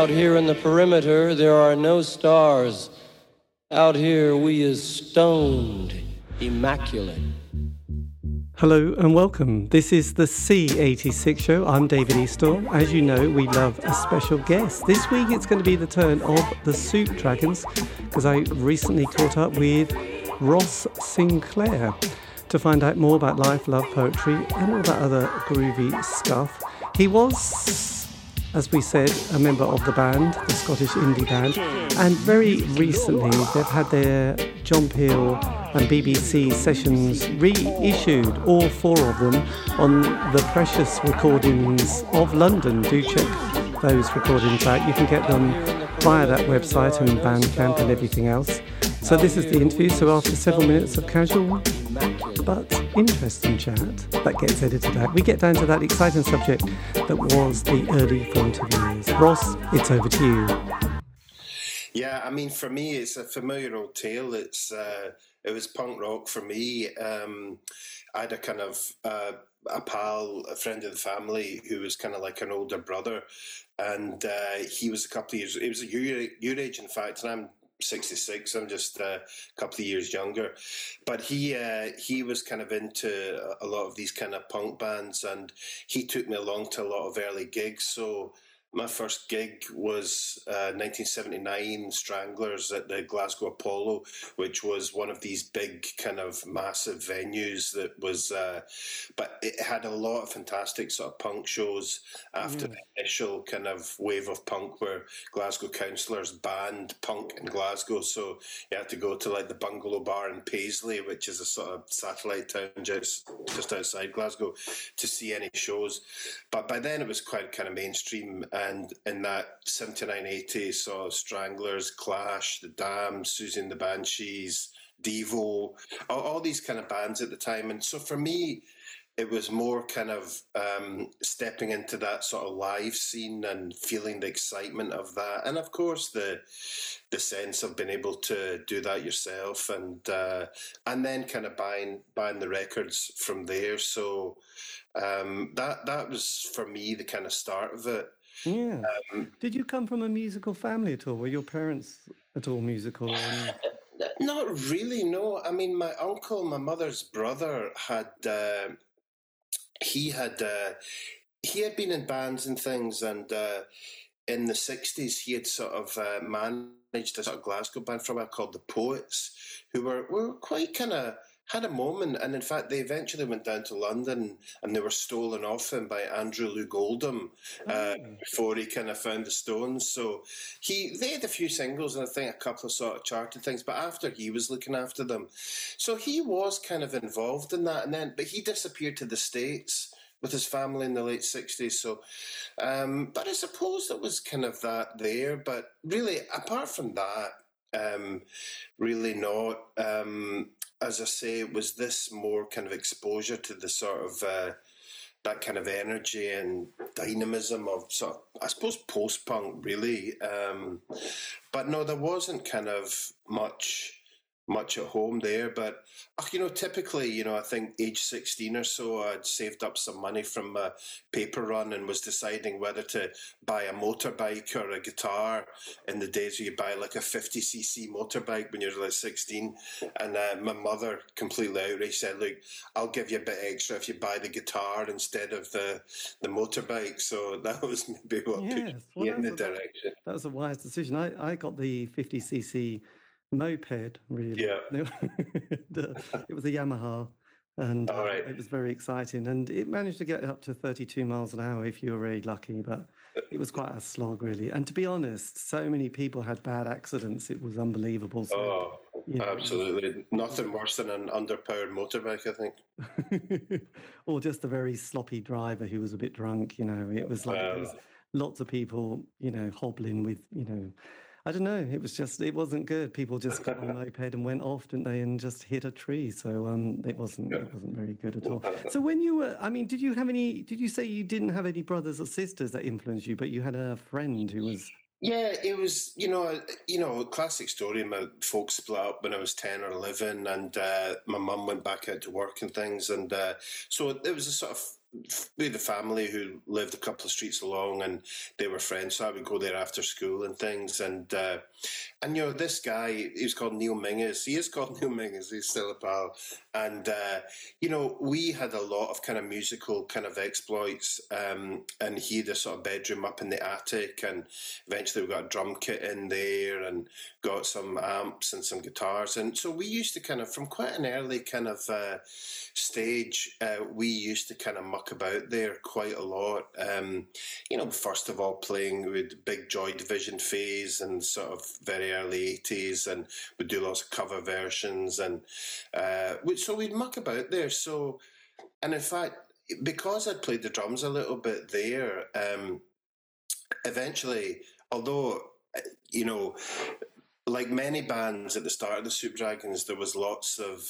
out here in the perimeter, there are no stars. Out here, we is stoned, immaculate. Hello and welcome. This is the C86 Show. I'm David Eastall. As you know, we love a special guest. This week, it's going to be the turn of the Soup Dragons, because I recently caught up with Ross Sinclair to find out more about life, love, poetry, and all that other groovy stuff. He was, as we said, a member of the band, the Scottish indie band, and very recently they've had their John Peel and BBC sessions reissued, all four of them, on the Precious Recordings of London. Do check those recordings out. You can get them via that website and Bandcamp and everything else. So this is the interview. So after several minutes of casual but interesting chat that gets edited out, we get down to that exciting subject that was the early formative years. Ross, it's over to you. Yeah, I mean, for me, it's a familiar old tale. It was punk rock for me. I had a kind of a pal, a friend of the family, who was kind of like an older brother, and he was a couple of years. It was your age, in fact, and I'm 66. I'm just a couple of years younger, but he was kind of into a lot of these kind of punk bands, and he took me along to a lot of early gigs. So my first gig was 1979 Stranglers at the Glasgow Apollo, which was one of these big kind of massive venues that was, but it had a lot of fantastic sort of punk shows after the initial kind of wave of punk where Glasgow councillors banned punk in Glasgow. So you had to go to like the Bungalow Bar in Paisley, which is a sort of satellite town just outside Glasgow, to see any shows. But by then it was quite kind of mainstream. And in that 79-80 saw Stranglers, Clash, The Damned, Susie and the Banshees, Devo, all these kind of bands at the time. And so for me, it was more kind of stepping into that sort of live scene and feeling the excitement of that. And of course, the sense of being able to do that yourself, and then kind of buying the records from there. So that was, for me, the kind of start of it. Yeah. Did you come from a musical family at all? Were your parents at all musical? Not really, no. I mean, my uncle, my mother's brother, had been in bands and things, and in the 60s he had sort of managed a sort of Glasgow band for a while called The Poets, who were quite kind of had a moment, and in fact, they eventually went down to London, and they were stolen off him by Andrew Lou Goldham before he kind of found the Stones. So they had a few singles and I think a couple of sort of charted things, but after he was looking after them, so he was kind of involved in that, and then but he disappeared to the States with his family in the late 60s. So, but I suppose that was kind of that there. But really, apart from that, really not. As I say, it was this more kind of exposure to the sort of that kind of energy and dynamism of sort of, I suppose, post-punk, really. But no, there wasn't kind of much at home there, but typically, I think age 16 or so, I'd saved up some money from a paper run and was deciding whether to buy a motorbike or a guitar in the days where you buy like a 50cc motorbike when you're like 16. And my mother, completely outraged, said, "Look, I'll give you a bit extra if you buy the guitar instead of the motorbike." So that was maybe what put me in the direction. That was a wise decision. I got the 50cc moped, really. Yeah. It was a Yamaha, and it was very exciting, and it managed to get up to 32 miles an hour if you were really lucky, but it was quite a slog, really. And to be honest, so many people had bad accidents, it was unbelievable. So, absolutely. Nothing worse than an underpowered motorbike, I think. Or just a very sloppy driver who was a bit drunk, it was like there was lots of people, hobbling with, I don't know. It wasn't good. People just got on the moped and went off, didn't they? And just hit a tree. So it wasn't very good at all. So when you were, did you say you didn't have any brothers or sisters that influenced you, but you had a friend who was? Yeah, it was, a classic story. My folks split up when I was 10 or 11, and my mum went back out to work and things. And so it was a sort of we had a family who lived a couple of streets along, and they were friends, so I would go there after school and things. And you know, this guy, he was called Neil Mingus. He is called Neil Mingus. He's still a pal. And, you know, we had a lot of kind of musical kind of exploits. And he had a sort of bedroom up in the attic, and eventually we got a drum kit in there and got some amps and some guitars. And so we used to kind of, from quite an early kind of stage, we used to kind of muck about there quite a lot. You know, first of all, playing with big Joy Division phase and sort of very early 80s, and we'd do lots of cover versions. And so we'd muck about there. So, and in fact, because I'd played the drums a little bit there, eventually, although, you know, like many bands at the start of the Soup Dragons, there was lots of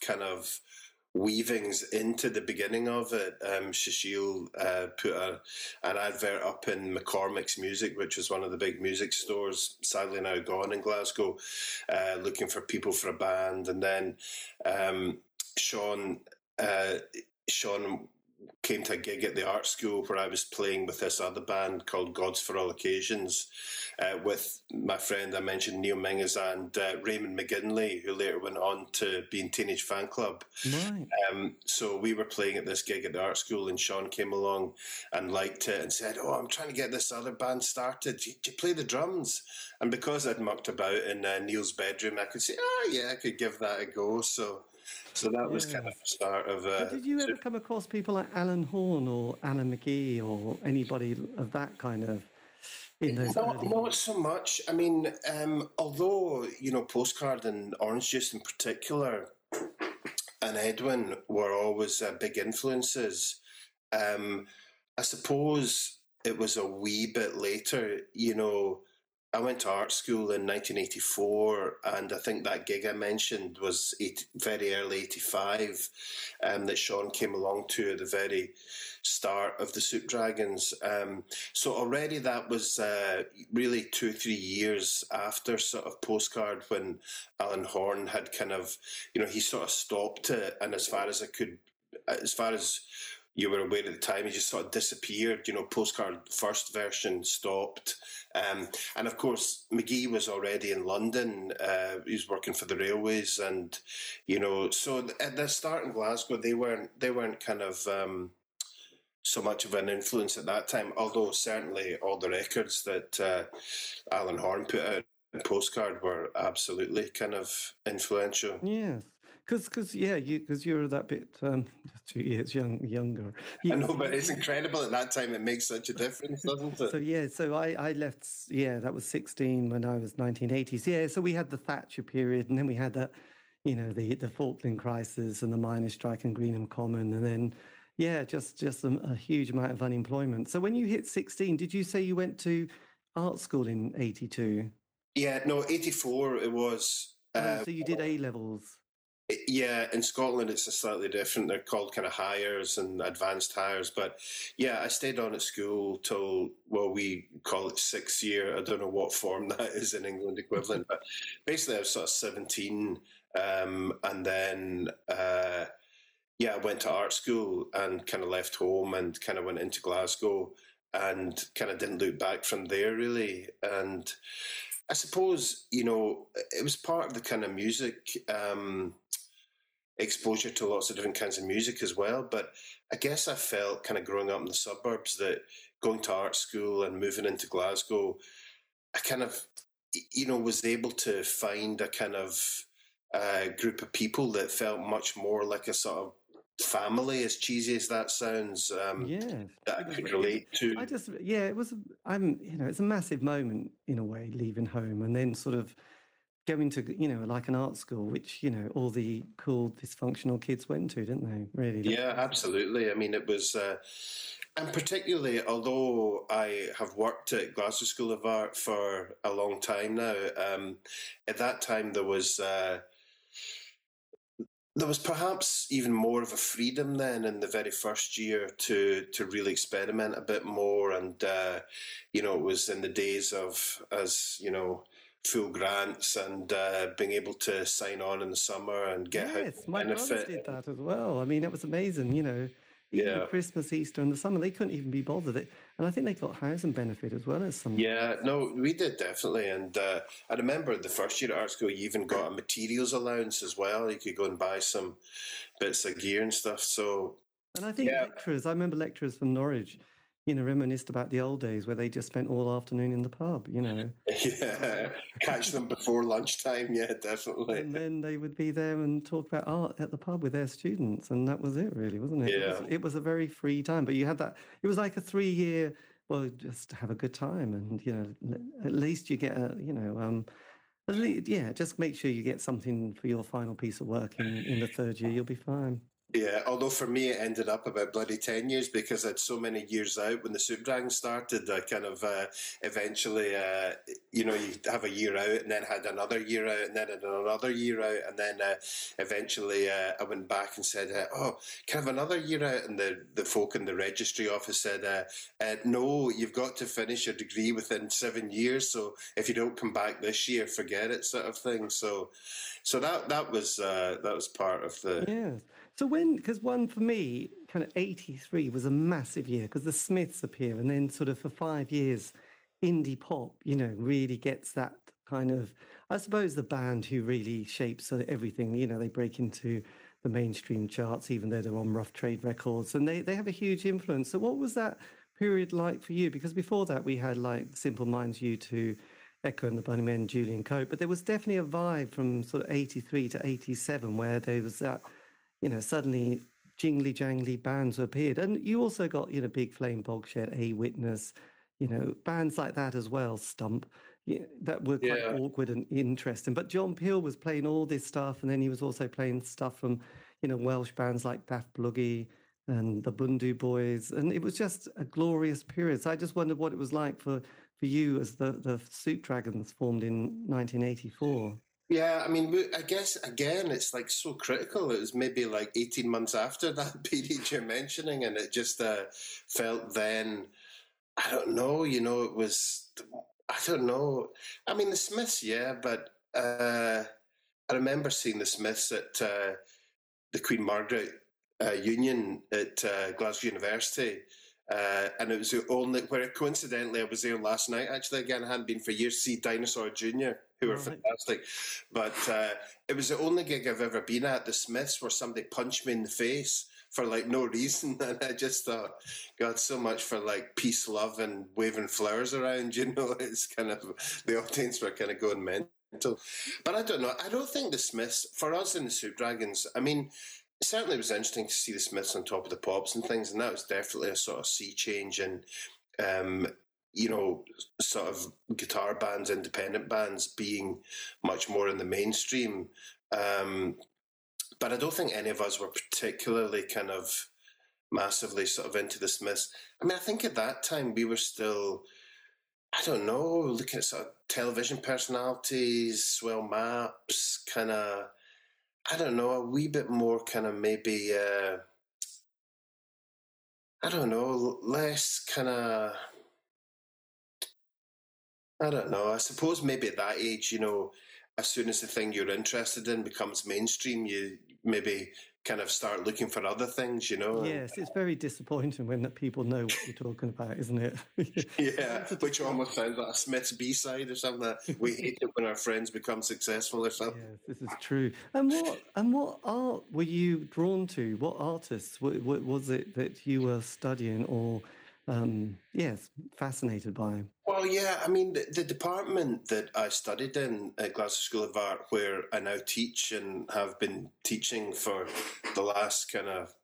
kind of weavings into the beginning of it. Shashil put an advert up in McCormick's Music, which was one of the big music stores, sadly now gone in Glasgow, looking for people for a band. And then Sean came to a gig at the art school where I was playing with this other band called Gods for All Occasions, with my friend I mentioned, Neil Mingus, and Raymond McGinley, who later went on to be in Teenage Fan Club. Right. So we were playing at this gig at the art school, and Sean came along and liked it and said, "Oh, I'm trying to get this other band started. Do you play the drums?" And because I'd mucked about in Neil's bedroom, I could say, "Oh yeah, I could give that a go." So that was kind of the start of... Did you ever come across people like Alan Horne or Alan McGee or anybody of that kind of... Not so much. I mean, although, you know, Postcard and Orange Juice in particular and Edwin were always big influences, I suppose it was a wee bit later, you know... I went to art school in 1984, and I think that gig I mentioned was very early 85, that Sean came along to at the very start of the Soup Dragons. So already that was really 2-3 years after sort of Postcard, when Alan Horne had kind of, you know, he sort of stopped it, and as far as you were aware at the time, he just sort of disappeared. You know, Postcard first version stopped. And of course, McGee was already in London. He was working for the railways, and you know, so at the start in Glasgow, they weren't kind of so much of an influence at that time. Although certainly all the records that Alan Horne put out in Postcard were absolutely kind of influential. Yeah. Because you're that bit 2 years younger. I know, but it's incredible at that time. It makes such a difference, doesn't it? So I left. Yeah, that was 16 when I was 1980s. Yeah, so we had the Thatcher period, and then we had that, you know, the Falkland crisis and the miners' strike in Greenham Common, and then just a huge amount of unemployment. So when you hit 16, did you say you went to art school in 82? Yeah, no, 84 it was. So you did A levels. Yeah, in Scotland it's a slightly different. They're called kind of hires and advanced hires. But yeah, I stayed on at school till, well, we call it 6th year. I don't know what form that is in England equivalent. But basically I was sort of 17. And then, I went to art school and kind of left home and kind of went into Glasgow and kind of didn't look back from there really. And I suppose, you know, it was part of the kind of music... exposure to lots of different kinds of music as well, but I guess I felt kind of growing up in the suburbs that going to art school and moving into Glasgow, I kind of, you know, was able to find a kind of group of people that felt much more like a sort of family, as cheesy as that sounds, that I could relate to. It's a massive moment in a way, leaving home and then sort of going to, you know, like an art school, which, you know, all the cool dysfunctional kids went to, didn't they? Really? Yeah, absolutely. I mean, it was, and particularly, although I have worked at Glasgow School of Art for a long time now, at that time there was perhaps even more of a freedom then in the very first year to really experiment a bit more, and you know, it was in the days of, as you know, full grants and being able to sign on in the summer and get benefit. Yes, my mum did that as well. I mean, it was amazing, you know. Yeah. Christmas, Easter, and the summer, they couldn't even be bothered with it. And I think they got housing benefit as well as some. Yeah, no, we did definitely. And I remember the first year at art school, you even got a materials allowance as well. You could go and buy some bits of gear and stuff. So, and I think lecturers, I remember lecturers from Norwich, you know, reminisced about the old days where they just spent all afternoon in the pub, you know. Yeah, catch them before lunchtime, yeah, definitely. And then they would be there and talk about art at the pub with their students, and that was it, really, wasn't it? Yeah. It was a very free time, but you had that, it was like a 3-year, well, just have a good time, and, you know, at least you get a, you know, at least, yeah, just make sure you get something for your final piece of work in the third year, you'll be fine. Yeah, although for me it ended up about bloody 10 years because I had so many years out when the Soup Dragons started. I kind of eventually, you know, you have a year out and then had another year out and then had another year out. And then eventually I went back and said, oh, can I have another year out? And the folk in the registry office said, no, you've got to finish your degree within 7 years. So if you don't come back this year, forget it, sort of thing. So that was part of the... Yeah. So because one for me, kind of 83 was a massive year because the Smiths appear and then sort of for 5 years, indie pop, you know, really gets that kind of, I suppose the band who really shapes everything, you know, they break into the mainstream charts, even though they're on Rough Trade Records and they have a huge influence. So what was that period like for you? Because before that we had like Simple Minds, U2, Echo and the Bunnymen, Julian Cope, but there was definitely a vibe from sort of 83 to 87 where there was that, you know, suddenly jingly jangly bands appeared. And you also got, you know, Big Flame, Bogshed, A Witness, you know, bands like that as well, Stump, that were quite awkward and interesting. But John Peel was playing all this stuff, and then he was also playing stuff from, you know, Welsh bands like Daft Bluggy and the Bundu Boys. And it was just a glorious period. So I just wondered what it was like for you as the Soup Dragons formed in 1984. Yeah, I mean, I guess, again, it's like so critical. It was maybe like 18 months after that period you're mentioning, and it just felt then, I don't know, you know, it was, I don't know. I mean, the Smiths, yeah, but I remember seeing the Smiths at the Queen Margaret Union at Glasgow University. And it was the only, where coincidentally I was there last night, actually, again, I hadn't been for years, see Dinosaur Jr., who were fantastic. But it was the only gig I've ever been at, the Smiths, where somebody punched me in the face for like no reason. And I just thought, God, so much for like peace, love and waving flowers around, you know, it's kind of, the audience were kind of going mental. But I don't know, I don't think the Smiths, for us in the Soup Dragons, I mean, certainly it was interesting to see the Smiths on Top of the Pops and things, and that was definitely a sort of sea change in, you know, sort of guitar bands, independent bands being much more in the mainstream. But I don't think any of us were particularly kind of massively sort of into the Smiths. I mean, I think at that time we were still, I don't know, looking at sort of television personalities, swell maps, kind of, I don't know, a wee bit more kind of maybe, I don't know, less kind of, I don't know. I suppose maybe at that age, you know, as soon as the thing you're interested in becomes mainstream, you maybe kind of start looking for other things, you know? Yes, it's very disappointing when that people know what you're talking about, isn't it? Yeah, which almost sounds like a Smith's B-side or something. That we hate it when our friends become successful or something. Yes, this is true. And what art were you drawn to? What artists was it that you were studying or, fascinated by? Well, yeah, I mean, the department that I studied in at Glasgow School of Art, where I now teach and have been teaching for the last kind of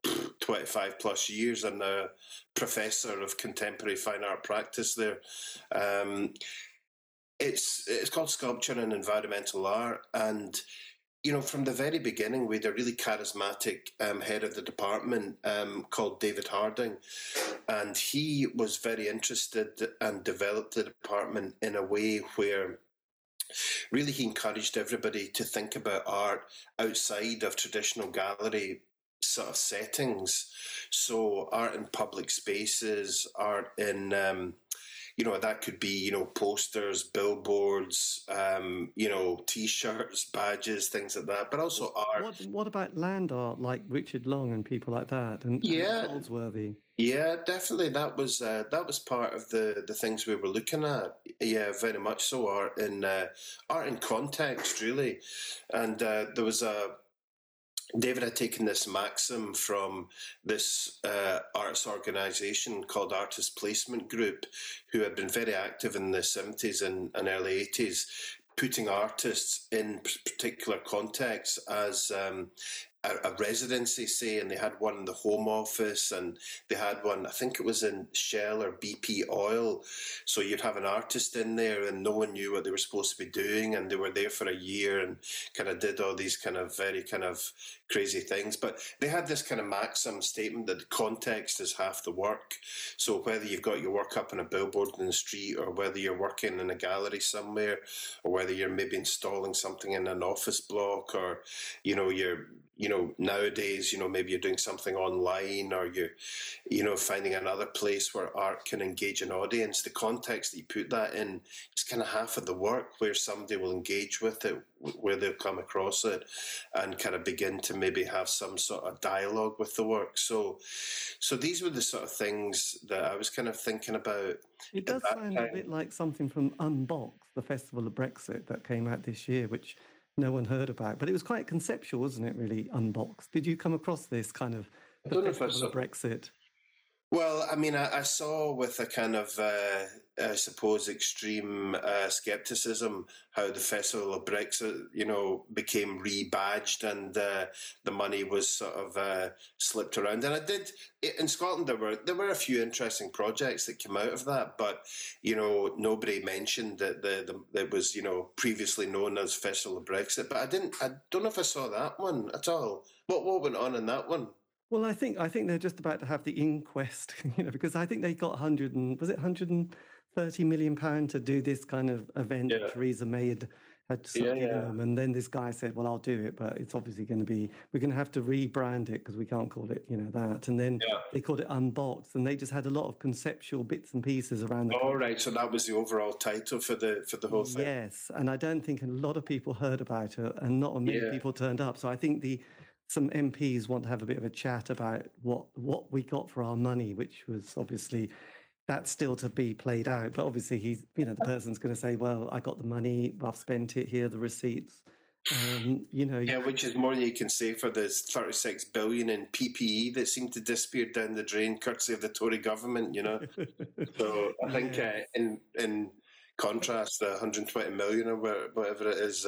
25 plus years, I'm now a professor of contemporary fine art practice there. It's called Sculpture and Environmental Art, and you know, from the very beginning, we had a really charismatic head of the department called David Harding, and he was very interested and developed the department in a way where really he encouraged everybody to think about art outside of traditional gallery sort of settings. So art in public spaces, art in... you know, that could be, you know, posters, billboards, you know, T-shirts, badges, things like that, but also art. What about land art, like Richard Long and people like that, and Goldsworthy? Yeah, definitely. That was part of the things we were looking at. Yeah, very much so. Art in context, really. And there was David had taken this maxim from this arts organisation called Artist Placement Group, who had been very active in the 70s and early 80s, putting artists in particular contexts as a residency, say, and they had one in the Home Office, and they had one, I think it was in Shell or BP Oil. So you'd have an artist in there and no one knew what they were supposed to be doing, and they were there for a year and kind of did all these kind of very kind of crazy things. But they had this kind of maxim statement that the context is half the work. So whether you've got your work up on a billboard in the street, or whether you're working in a gallery somewhere, or whether you're maybe installing something in an office block, or, you know, nowadays, you know, maybe you're doing something online, or you're, you know, finding another place where art can engage an audience. The context that you put that in is kind of half of the work, where somebody will engage with it, where they'll come across it and kind of begin to maybe have some sort of dialogue with the work. So these were the sort of things that I was kind of thinking about. It does sound a bit like something from Unboxed, the Festival of Brexit that came out this year, which no one heard about, but it was quite conceptual, wasn't it, really, Unboxed? Did you come across this kind of Brexit? Well, I mean, I saw with a kind of, I suppose, extreme scepticism how the Festival of Brexit, you know, became rebadged, and the money was sort of slipped around. And in Scotland, there were a few interesting projects that came out of that, but, you know, nobody mentioned that it was, you know, previously known as Festival of Brexit. But I don't know if I saw that one at all. What went on in that one? Well, I think they're just about to have the inquest, you know, because I think they got £130 million to do this kind of event. Yeah. Theresa May had to them, and then this guy said, "Well, I'll do it, but it's obviously going to be we're going to have to rebrand it because we can't call it, you know, that." And then they called it Unboxed, and they just had a lot of conceptual bits and pieces around. All right, so that was the overall title for the whole thing. Yes, and I don't think a lot of people heard about it, and not many people turned up. So I think some MPs want to have a bit of a chat about what we got for our money, which was obviously, that's still to be played out. But obviously, the person's going to say, well, I got the money, I've spent it, here are the receipts. Which is more than you can say for the 36 billion in PPE that seemed to disappear down the drain, courtesy of the Tory government, you know. So I think in contrast, the 120 million or whatever it is,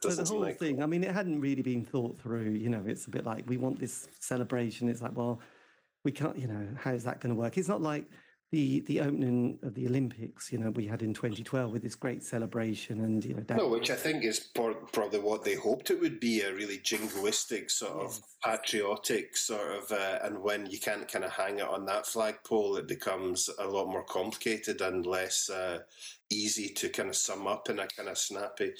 so the whole thing, I mean, it hadn't really been thought through, you know, it's a bit like, we want this celebration. It's like, well, we can't, you know, how is that going to work? It's not like the opening of the Olympics, you know, we had in 2012 with this great celebration and, you know... which I think is probably what they hoped it would be, a really jingoistic sort of patriotic sort of... and when you can't kind of hang it on that flagpole, it becomes a lot more complicated and less... easy to kind of sum up in a kind of snappy.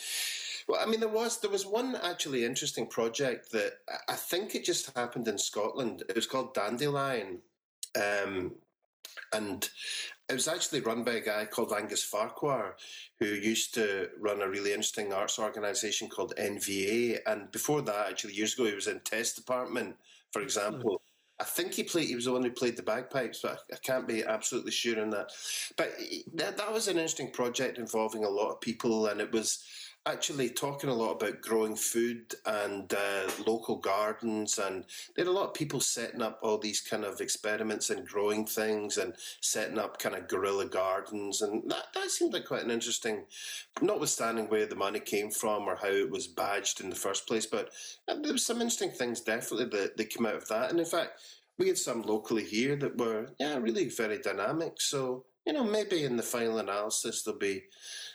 Well, I mean, there was one actually interesting project that I think it just happened in Scotland. It was called Dandelion, and it was actually run by a guy called Angus Farquhar, who used to run a really interesting arts organisation called NVA. And before that, actually, years ago, he was in Test Department, for example. I think he was the one who played the bagpipes, but I can't be absolutely sure on that. But that was an interesting project involving a lot of people, and it was actually talking a lot about growing food and local gardens, and there are a lot of people setting up all these kind of experiments and growing things and setting up kind of guerrilla gardens, and that seemed like quite an interesting, notwithstanding where the money came from or how it was badged in the first place, but there were some interesting things definitely that came out of that. And in fact, we had some locally here that were really very dynamic, so you know, maybe in the final analysis there'll be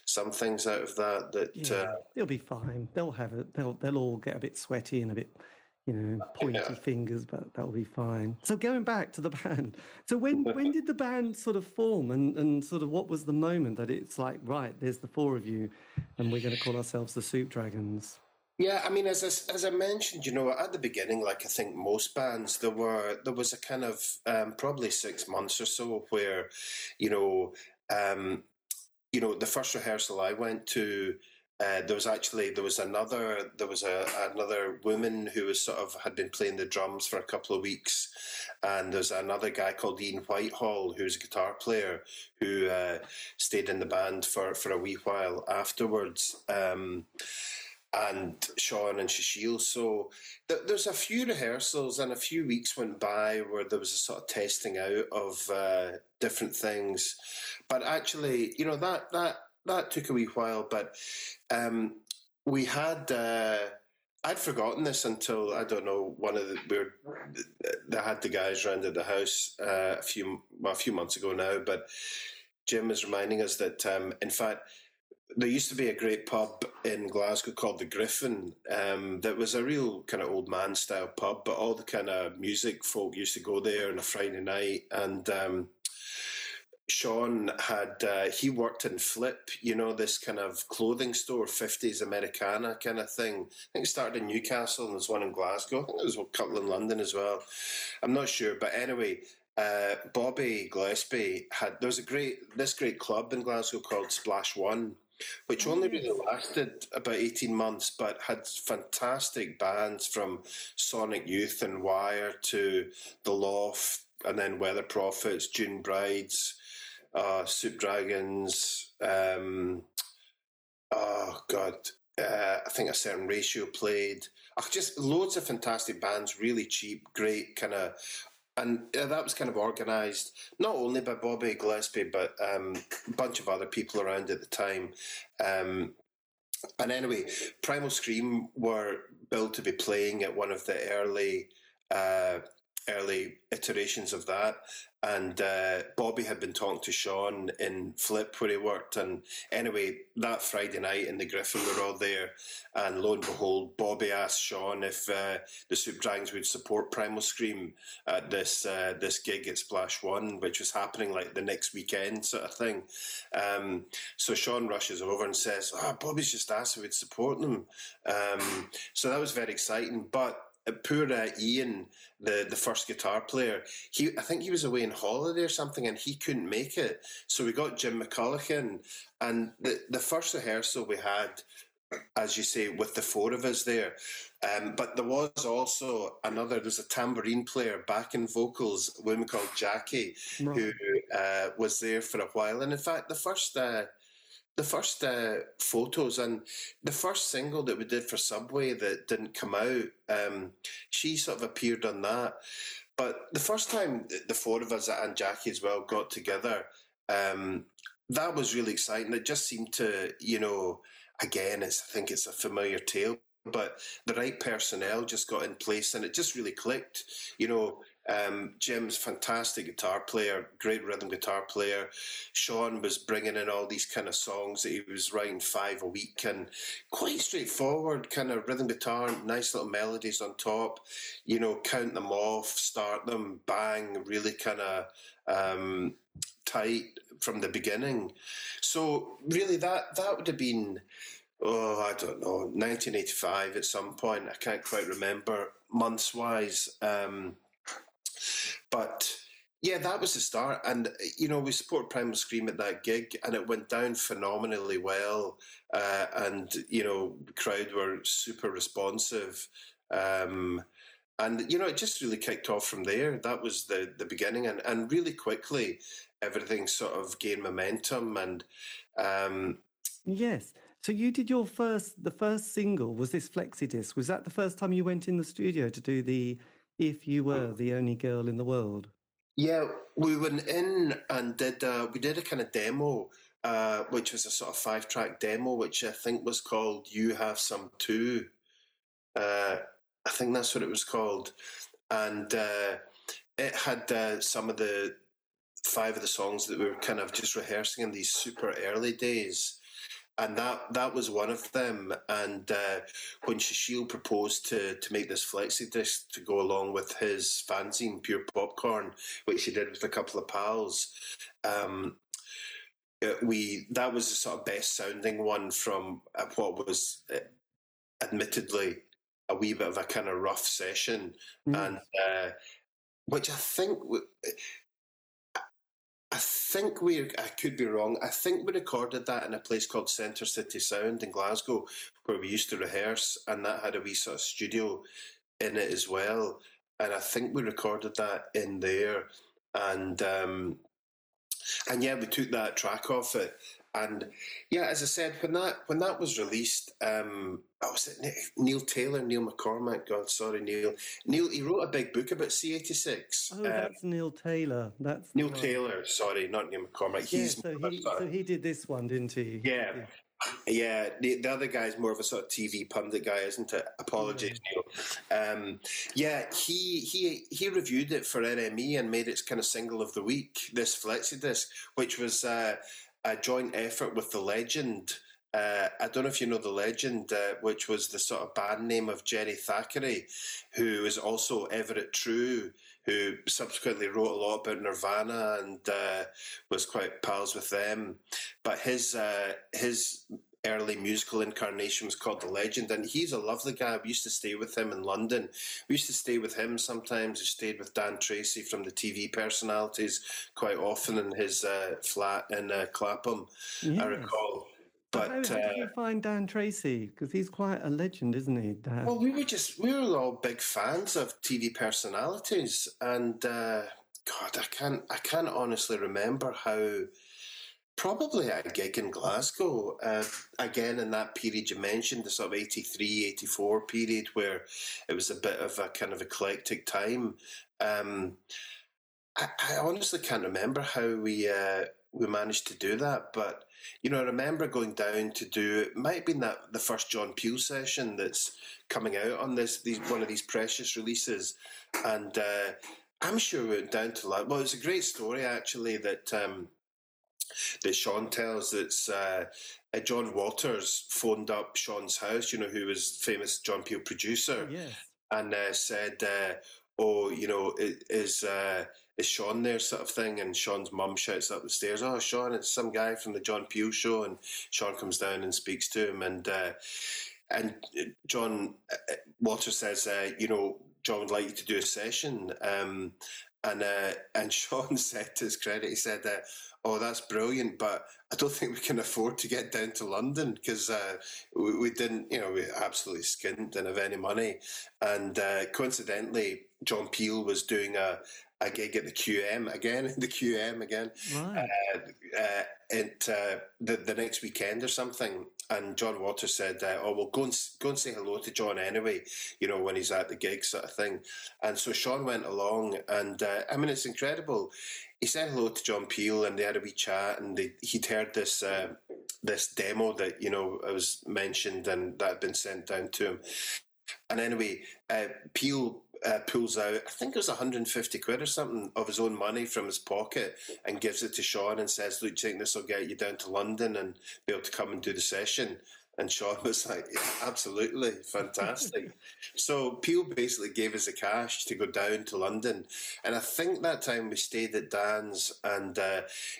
some things out of that. It'll be fine. They'll have it. They'll all get a bit sweaty and a bit, you know, pointy fingers, but that'll be fine. So going back to the band. So when did the band sort of form, and sort of what was the moment that it's like, right, there's the four of you, and we're going to call ourselves the Soup Dragons? Yeah, I mean, as I mentioned, you know, at the beginning, like I think most bands, there was a kind of probably 6 months or so where, you know, you know, the first rehearsal I went to, there was another woman who was sort of had been playing the drums for a couple of weeks, and there's another guy called Ian Whitehall who's a guitar player who stayed in the band for a wee while afterwards, and Sean and Shashil. So there's a few rehearsals and a few weeks went by where there was a sort of testing out of different things, but actually, you know, that took a wee while, but we had, I'd forgotten this until, I don't know, they had the guys round at the house a few months ago now, but Jim is reminding us that, in fact, there used to be a great pub in Glasgow called The Griffin, that was a real kind of old man style pub, but all the kind of music folk used to go there on a Friday night, and Sean had, he worked in Flip, you know, this kind of clothing store, 50s Americana kind of thing. I think it started in Newcastle and there's one in Glasgow. I think there was a couple in London as well. I'm not sure, but anyway, Bobby Gillespie had, there was this great club in Glasgow called Splash One, which only really lasted about 18 months, but had fantastic bands from Sonic Youth and Wire to The Loft, and then Weather Prophets, June Brides, Soup Dragons, I think A Certain Ratio played. Just loads of fantastic bands, really cheap, great kind of, and that was kind of organised, not only by Bobby Gillespie, but a bunch of other people around at the time. And anyway, Primal Scream were billed to be playing at one of the early iterations of that, and Bobby had been talking to Sean in Flip where he worked, and anyway, that Friday night in The Griffin we were all there, and lo and behold, Bobby asked Sean if the Soup Dragons would support Primal Scream at this gig at Splash One, which was happening like the next weekend sort of thing. So Sean rushes over and says, Bobby's just asked if we'd support them. So that was very exciting, but poor Ian, the first guitar player, I think he was away on holiday or something and he couldn't make it. So we got Jim McCulloch in, and the first rehearsal we had, as you say, with the four of us there. But there was also there's a tambourine player, backing vocals, a woman called Jackie, who was there for a while. And in fact, the first photos and the first single that we did for Subway that didn't come out, she sort of appeared on that. But the first time the four of us and Jackie as well got together, that was really exciting. It just seemed to, you know, again, I think it's a familiar tale, but the right personnel just got in place and it just really clicked. You know, Jim's fantastic guitar player, great rhythm guitar player. Sean was bringing in all these kind of songs that he was writing 5 a week and quite straightforward kind of rhythm guitar, nice little melodies on top, you know, count them off, start them, bang, really kind of tight from the beginning. So really that would have been, I don't know, 1985 at some point. I can't quite remember months-wise. But yeah, that was the start. And, you know, we supported Primal Scream at that gig and it went down phenomenally well. And, you know, the crowd were super responsive. And, you know, it just really kicked off from there. That was the beginning. And really quickly, everything sort of gained momentum. And yes. So you did the first single was this flexi disc. Was that the first time you went in the studio to do the If You Were the Only Girl in the World? Yeah, we went in and did a kind of demo, which was a sort of 5-track demo, which I think was called You Have Some Too. I think that's what it was called. And it had some of the 5 of the songs that we were kind of just rehearsing in these super early days. And that was one of them. And when Shashil proposed to make this flexi disc to go along with his fanzine, Pure Popcorn, which he did with a couple of pals, that was the sort of best sounding one from what was admittedly a wee bit of a kind of rough session, and which I think. I think I could be wrong, I think we recorded that in a place called Centre City Sound in Glasgow, where we used to rehearse, and that had a wee sort of studio in it as well. And I think we recorded that in there. And yeah, we took that track off it. And yeah, as I said, when that was released, Neil, he wrote a big book about C86. Oh, that's Neil Taylor. That's Neil Taylor. Sorry, not Neil McCormack. Yeah, so he did this one, didn't he? Yeah. Yeah, the other guy's more of a sort of TV pundit guy, isn't it? Apologies, Neil. He reviewed it for NME and made its kind of single of the week, this flexi disc, which was a joint effort with The Legend. I don't know if you know The Legend, which was the sort of band name of Jerry Thackeray, who is also Everett True, who subsequently wrote a lot about Nirvana and was quite pals with them. But his early musical incarnation was called The Legend, and he's a lovely guy. We used to stay with him in London. We used to stay with him sometimes. We stayed with Dan Tracy from the TV Personalities quite often in his flat in Clapham, yes. I recall. But how did you find Dan Tracy? Because he's quite a legend, isn't he, Dan? Well, we were all big fans of TV Personalities, and God, I can't honestly remember how. Probably at a gig in Glasgow, again in that period you mentioned, the sort of 83, 84 period, where it was a bit of a kind of eclectic time. I honestly can't remember how we managed to do that, but you know, I remember going down to do it. Might have been the first John Peel session that's coming out on one of these Precious releases, and I'm sure we went down to London. Well, it's a great story actually that Sean tells. It's John Waters phoned up Sean's house, you know, who was famous John Peel producer, yes. And said, "Oh, you know, is Sean there?" sort of thing. And Sean's mum shouts up the stairs, "Oh, Sean, it's some guy from the John Peel show." And Sean comes down and speaks to him, and John Waters says, "You know, John would like you to do a session." And Sean said, to his credit, he said that. "Oh, that's brilliant, but I don't think we can afford to get down to London because we didn't, you know, we absolutely skint, didn't have any money." And coincidentally, John Peel was doing a gig at the QM again, right. The next weekend or something. And John Waters said, "Oh, well, go and say hello to John anyway, you know, when he's at the gig," sort of thing. And so Sean went along, and I mean, it's incredible. He said hello to John Peel, and they had a wee chat, and he'd heard this demo that, you know, was mentioned and that had been sent down to him. And anyway, Peel pulls out, I think it was 150 quid or something of his own money from his pocket, and gives it to Sean and says, "Look, do you think this will get you down to London and be able to come and do the session?" And Sean was like, "Yeah, absolutely, fantastic." So Peel basically gave us the cash to go down to London. And I think that time we stayed at Dan's, and,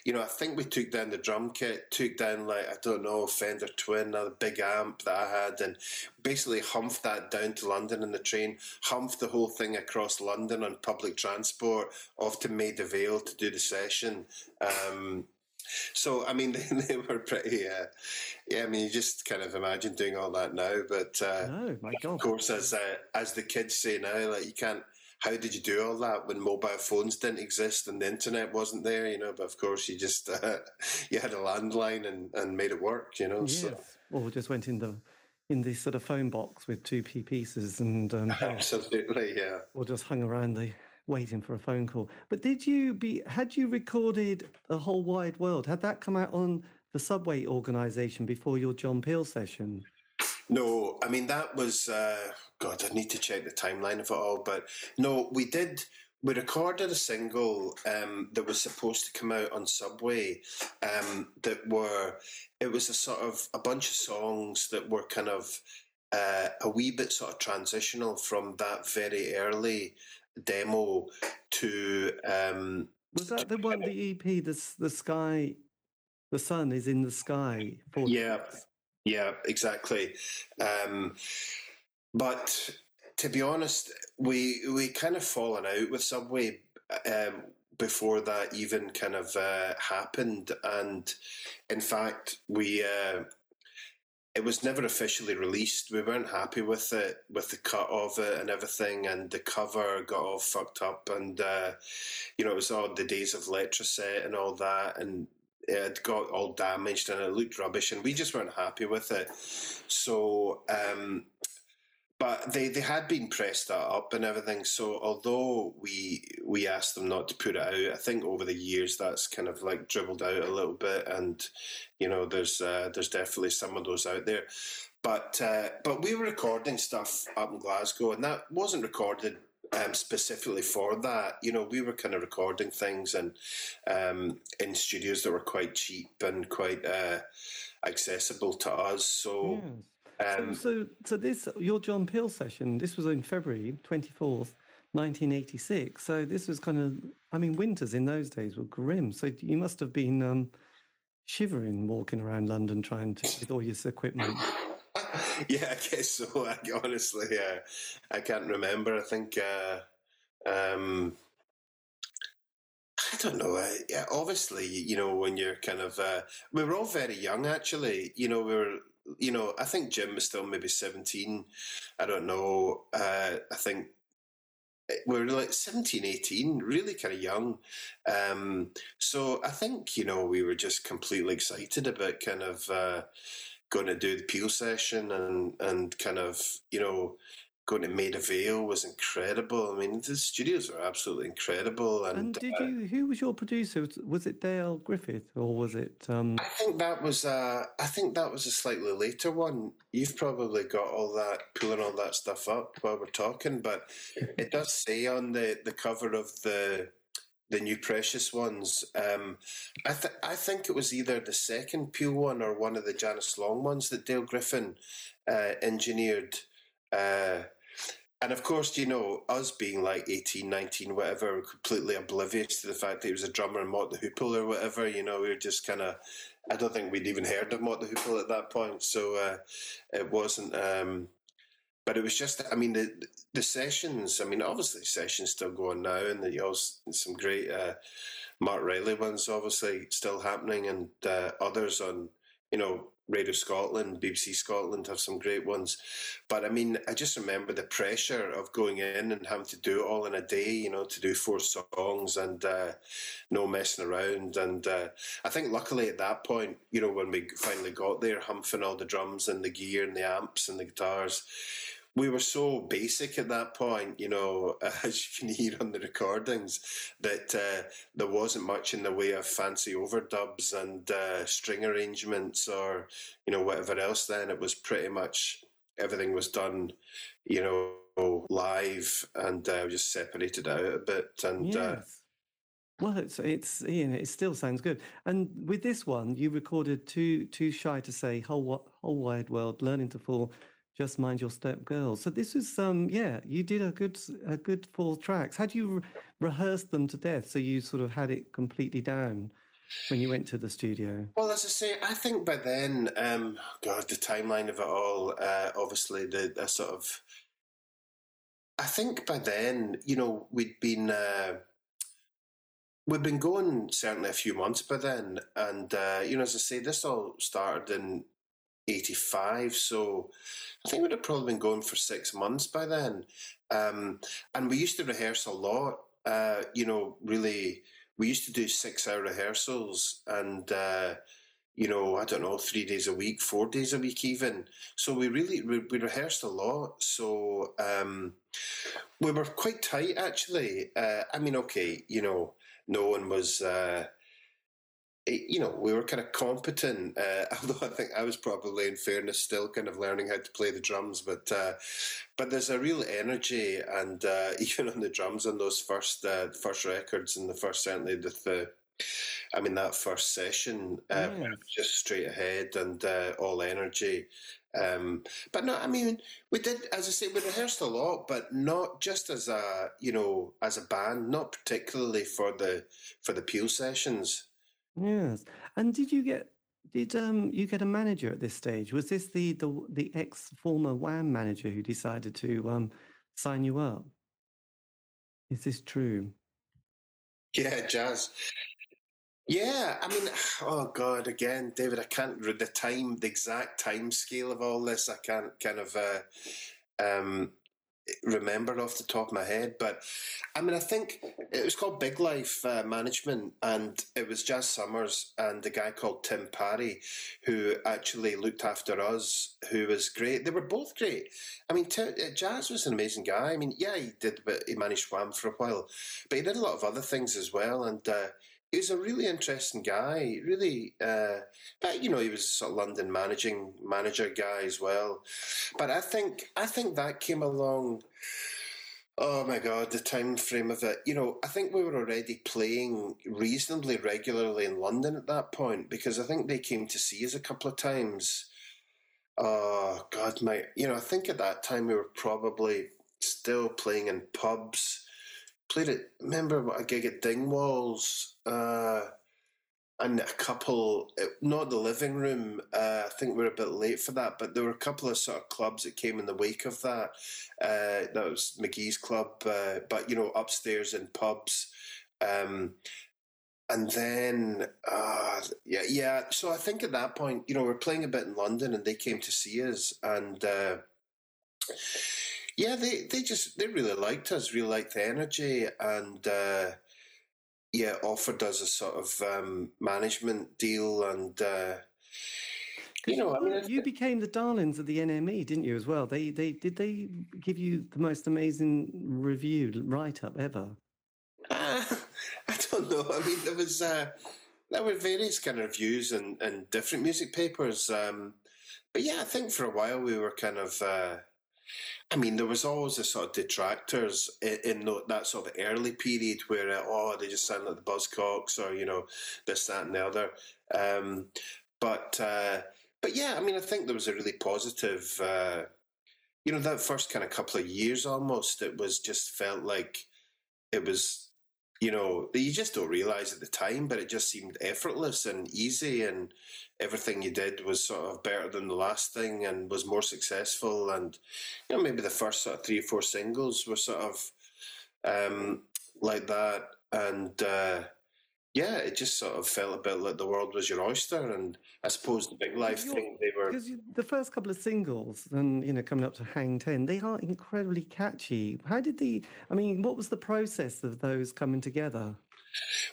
you know, I think we took down the drum kit, took down, like, I don't know, Fender Twin, a big amp that I had, and basically humphed that down to London in the train, humphed the whole thing across London on public transport, off to Maida Vale to do the session. So, I mean, they were pretty, yeah, I mean, you just kind of imagine doing all that now, but oh, my God. Of course, as the kids say now, like, you can't, how did you do all that when mobile phones didn't exist and the internet wasn't there, you know, but of course you just, you had a landline and made it work, you know. Yes, so. Or just went in this sort of phone box with two pieces and... absolutely, yeah. Or just hung around the... waiting for a phone call. But had you recorded The Whole Wide World? Had that come out on the Subway organisation before your John Peel session? No, I mean, that was, God, I need to check the timeline of it all, but no, we recorded a single that was supposed to come out on Subway it was a sort of, a bunch of songs that were kind of a wee bit sort of transitional from that very early demo to was that the one, the EP, the sky, the sun is in the sky, yeah exactly. But to be honest, we kind of fallen out with Subway before that even kind of happened. And in fact, we it was never officially released. We weren't happy with it, with the cut of it and everything, and the cover got all fucked up. And, you know, it was all the days of Letraset and all that, and it got all damaged and it looked rubbish, and we just weren't happy with it. So, but they had been pressed that up and everything. So although we asked them not to put it out, I think over the years that's kind of like dribbled out a little bit. And, you know, there's definitely some of those out there. But we were recording stuff up in Glasgow, and that wasn't recorded specifically for that. You know, we were kind of recording things and in studios that were quite cheap and quite accessible to us. So... Yeah. So this, your John Peel session, this was in February 24th, 1986. So this was kind of, I mean, winters in those days were grim. So you must have been shivering, walking around London trying to, with all this equipment. Yeah, I guess so. Honestly, I can't remember. I think, I don't know. Yeah, obviously, you know, when you're kind of, we were all very young, actually. You know, we were... You know, I think Jim was still maybe 17. I don't know. I think we were like 17, 18, really kind of young. So I think, you know, we were just completely excited about kind of going to do the Peel session and kind of, you know, going to Maida Vale was incredible. I mean, the studios were absolutely incredible. And did you? Who was your producer? Was it Dale Griffith, or was it? I think that was. I think that was a slightly later one. You've probably got all that, pulling all that stuff up while we're talking, but it does say on the cover of the new Precious ones. I think it was either the second Peel one or one of the Janice Long ones that Dale Griffin engineered. And of course, you know, us being like 18, 19, whatever, completely oblivious to the fact that he was a drummer in Mott the Hoople or whatever, you know, we were just kind of, I don't think we'd even heard of Mott the Hoople at that point. So it wasn't, but it was just, I mean, the sessions, I mean, obviously sessions still go on now, and you also some great Mark Riley ones obviously still happening, and others on, you know, Radio Scotland, BBC Scotland have some great ones. But I mean, I just remember the pressure of going in and having to do it all in a day, you know, to do 4 songs and no messing around. And I think luckily at that point, you know, when we finally got there, humping all the drums and the gear and the amps and the guitars, we were so basic at that point, you know, as you can hear on the recordings, that there wasn't much in the way of fancy overdubs and string arrangements or, you know, whatever else then. It was pretty much everything was done, you know, live, and just separated out a bit. And, yes. Well, it's you know, it still sounds good. And with this one, you recorded Too Shy to Say, Whole Wide World, Learning to Fall, Just Mind Your Step, Girl. So this is, yeah, you did a good 4 tracks. Had you rehearsed them to death, so you sort of had it completely down when you went to the studio? Well, as I say, I think by then, God, the timeline of it all, obviously the sort of... I think by then, you know, we'd been going certainly a few months by then. And, you know, as I say, this all started in 85, so I think we'd have probably been going for 6 months by then, and we used to rehearse a lot. You know, really, we used to do 6-hour rehearsals, and you know, I don't know, 3 days a week, 4 days a week even. So we rehearsed a lot. So we were quite tight, actually. I mean, okay, you know, no one was. You know, we were kind of competent, although I think I was probably, in fairness, still kind of learning how to play the drums. But there's a real energy, and even on the drums on those first records and the first, certainly that first session, nice. Just straight ahead and all energy. But no, I mean, we did, as I say, we rehearsed a lot, but not just as a, you know, as a band, not particularly for the Peel sessions. Yes. And did you get a manager at this stage? Was this the ex-former Wham manager who decided to sign you up? Is this true? Yeah, jazz. Yeah, I mean, oh God, again, David, I can't read the exact time scale of all this. I can't kind of remember off the top of my head. But I mean, I think it was called Big Life Management, and it was Jazz Summers and a guy called Tim Parry, who actually looked after us, who was great. They were both great. I mean, Jazz was an amazing guy. I mean, yeah, he did, but he managed Wham for a while, but he did a lot of other things as well. And he was a really interesting guy, really. But you know, he was a sort of London manager guy as well. But I think that came along. Oh my God, the time frame of it. You know, I think we were already playing reasonably regularly in London at that point, because I think they came to see us a couple of times. Oh God, you know, I think at that time we were probably still playing in pubs. Remember a gig at Dingwall's and a couple, not the Living Room. I think we were a bit late for that, but there were a couple of sort of clubs that came in the wake of that. That was McGee's Club, but, you know, upstairs in pubs. And then, yeah. So I think at that point, you know, we're playing a bit in London and they came to see us, and yeah, they really liked us, really liked the energy, and yeah, offered us a sort of management deal, and you know, you became the darlings of the NME, didn't you? As well, they give you the most amazing review write-up ever. I don't know. I mean, there were various kind of reviews and different music papers, but yeah, I think for a while we were kind of. I mean, there was always a sort of detractors in that sort of early period where, they just sound like the Buzzcocks, or, you know, this, that and the other. But yeah, I mean, I think there was a really positive, you know, that first kind of couple of years almost, it was just felt like it was, you know, you just don't realise at the time, but it just seemed effortless and easy, and everything you did was sort of better than the last thing and was more successful. And, you know, maybe the first sort of 3 or 4 singles were sort of like that. And, yeah, it just sort of felt a bit like the world was your oyster. And I suppose the Big Life thing, they were... Because the first couple of singles and, you know, coming up to Hang 10, they are incredibly catchy. How did what was the process of those coming together?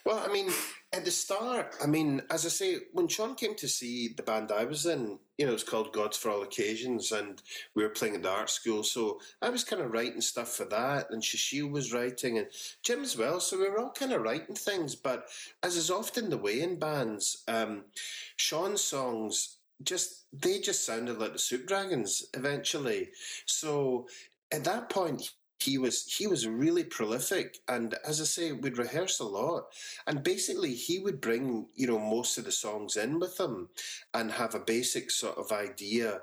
Well, I mean, at the start, I mean, as I say, when Sean came to see the band I was in, you know, it was called Gods for All Occasions, and we were playing at the art school, so I was kind of writing stuff for that, and Shashil was writing, and Jim as well, so we were all kind of writing things, but as is often the way in bands, Sean's songs, they sounded like the Soup Dragons eventually, so at that point... He was really prolific, and as I say, we'd rehearse a lot, and basically he would bring, you know, most of the songs in with him and have a basic sort of idea.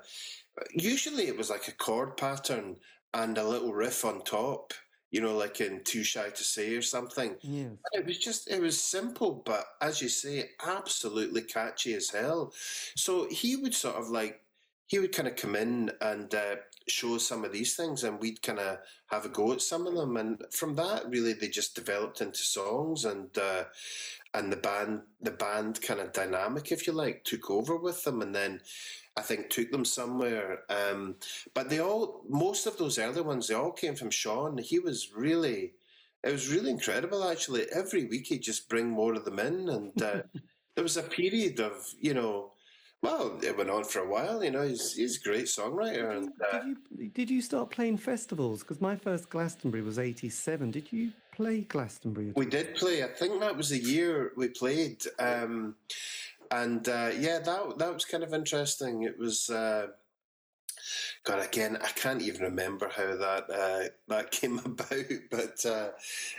Usually it was like a chord pattern and a little riff on top, you know, like in Too Shy to Say or something. Yeah. It was simple, but as you say, absolutely catchy as hell. So he would kind of come in and show some of these things, and we'd kind of have a go at some of them. And from that, really, they just developed into songs, and the band kind of dynamic, if you like, took over with them, and then I think took them somewhere. But most of those early ones, they all came from Sean. It was really incredible, actually. Every week he'd just bring more of them in, and there was a period of, you know, well, it went on for a while, you know, he's a great songwriter. Did you start playing festivals? Because my first Glastonbury was 87. Did you play Glastonbury? We did play. I think that was the year we played. Yeah, that was kind of interesting. It was... God, again, I can't even remember how that came about, but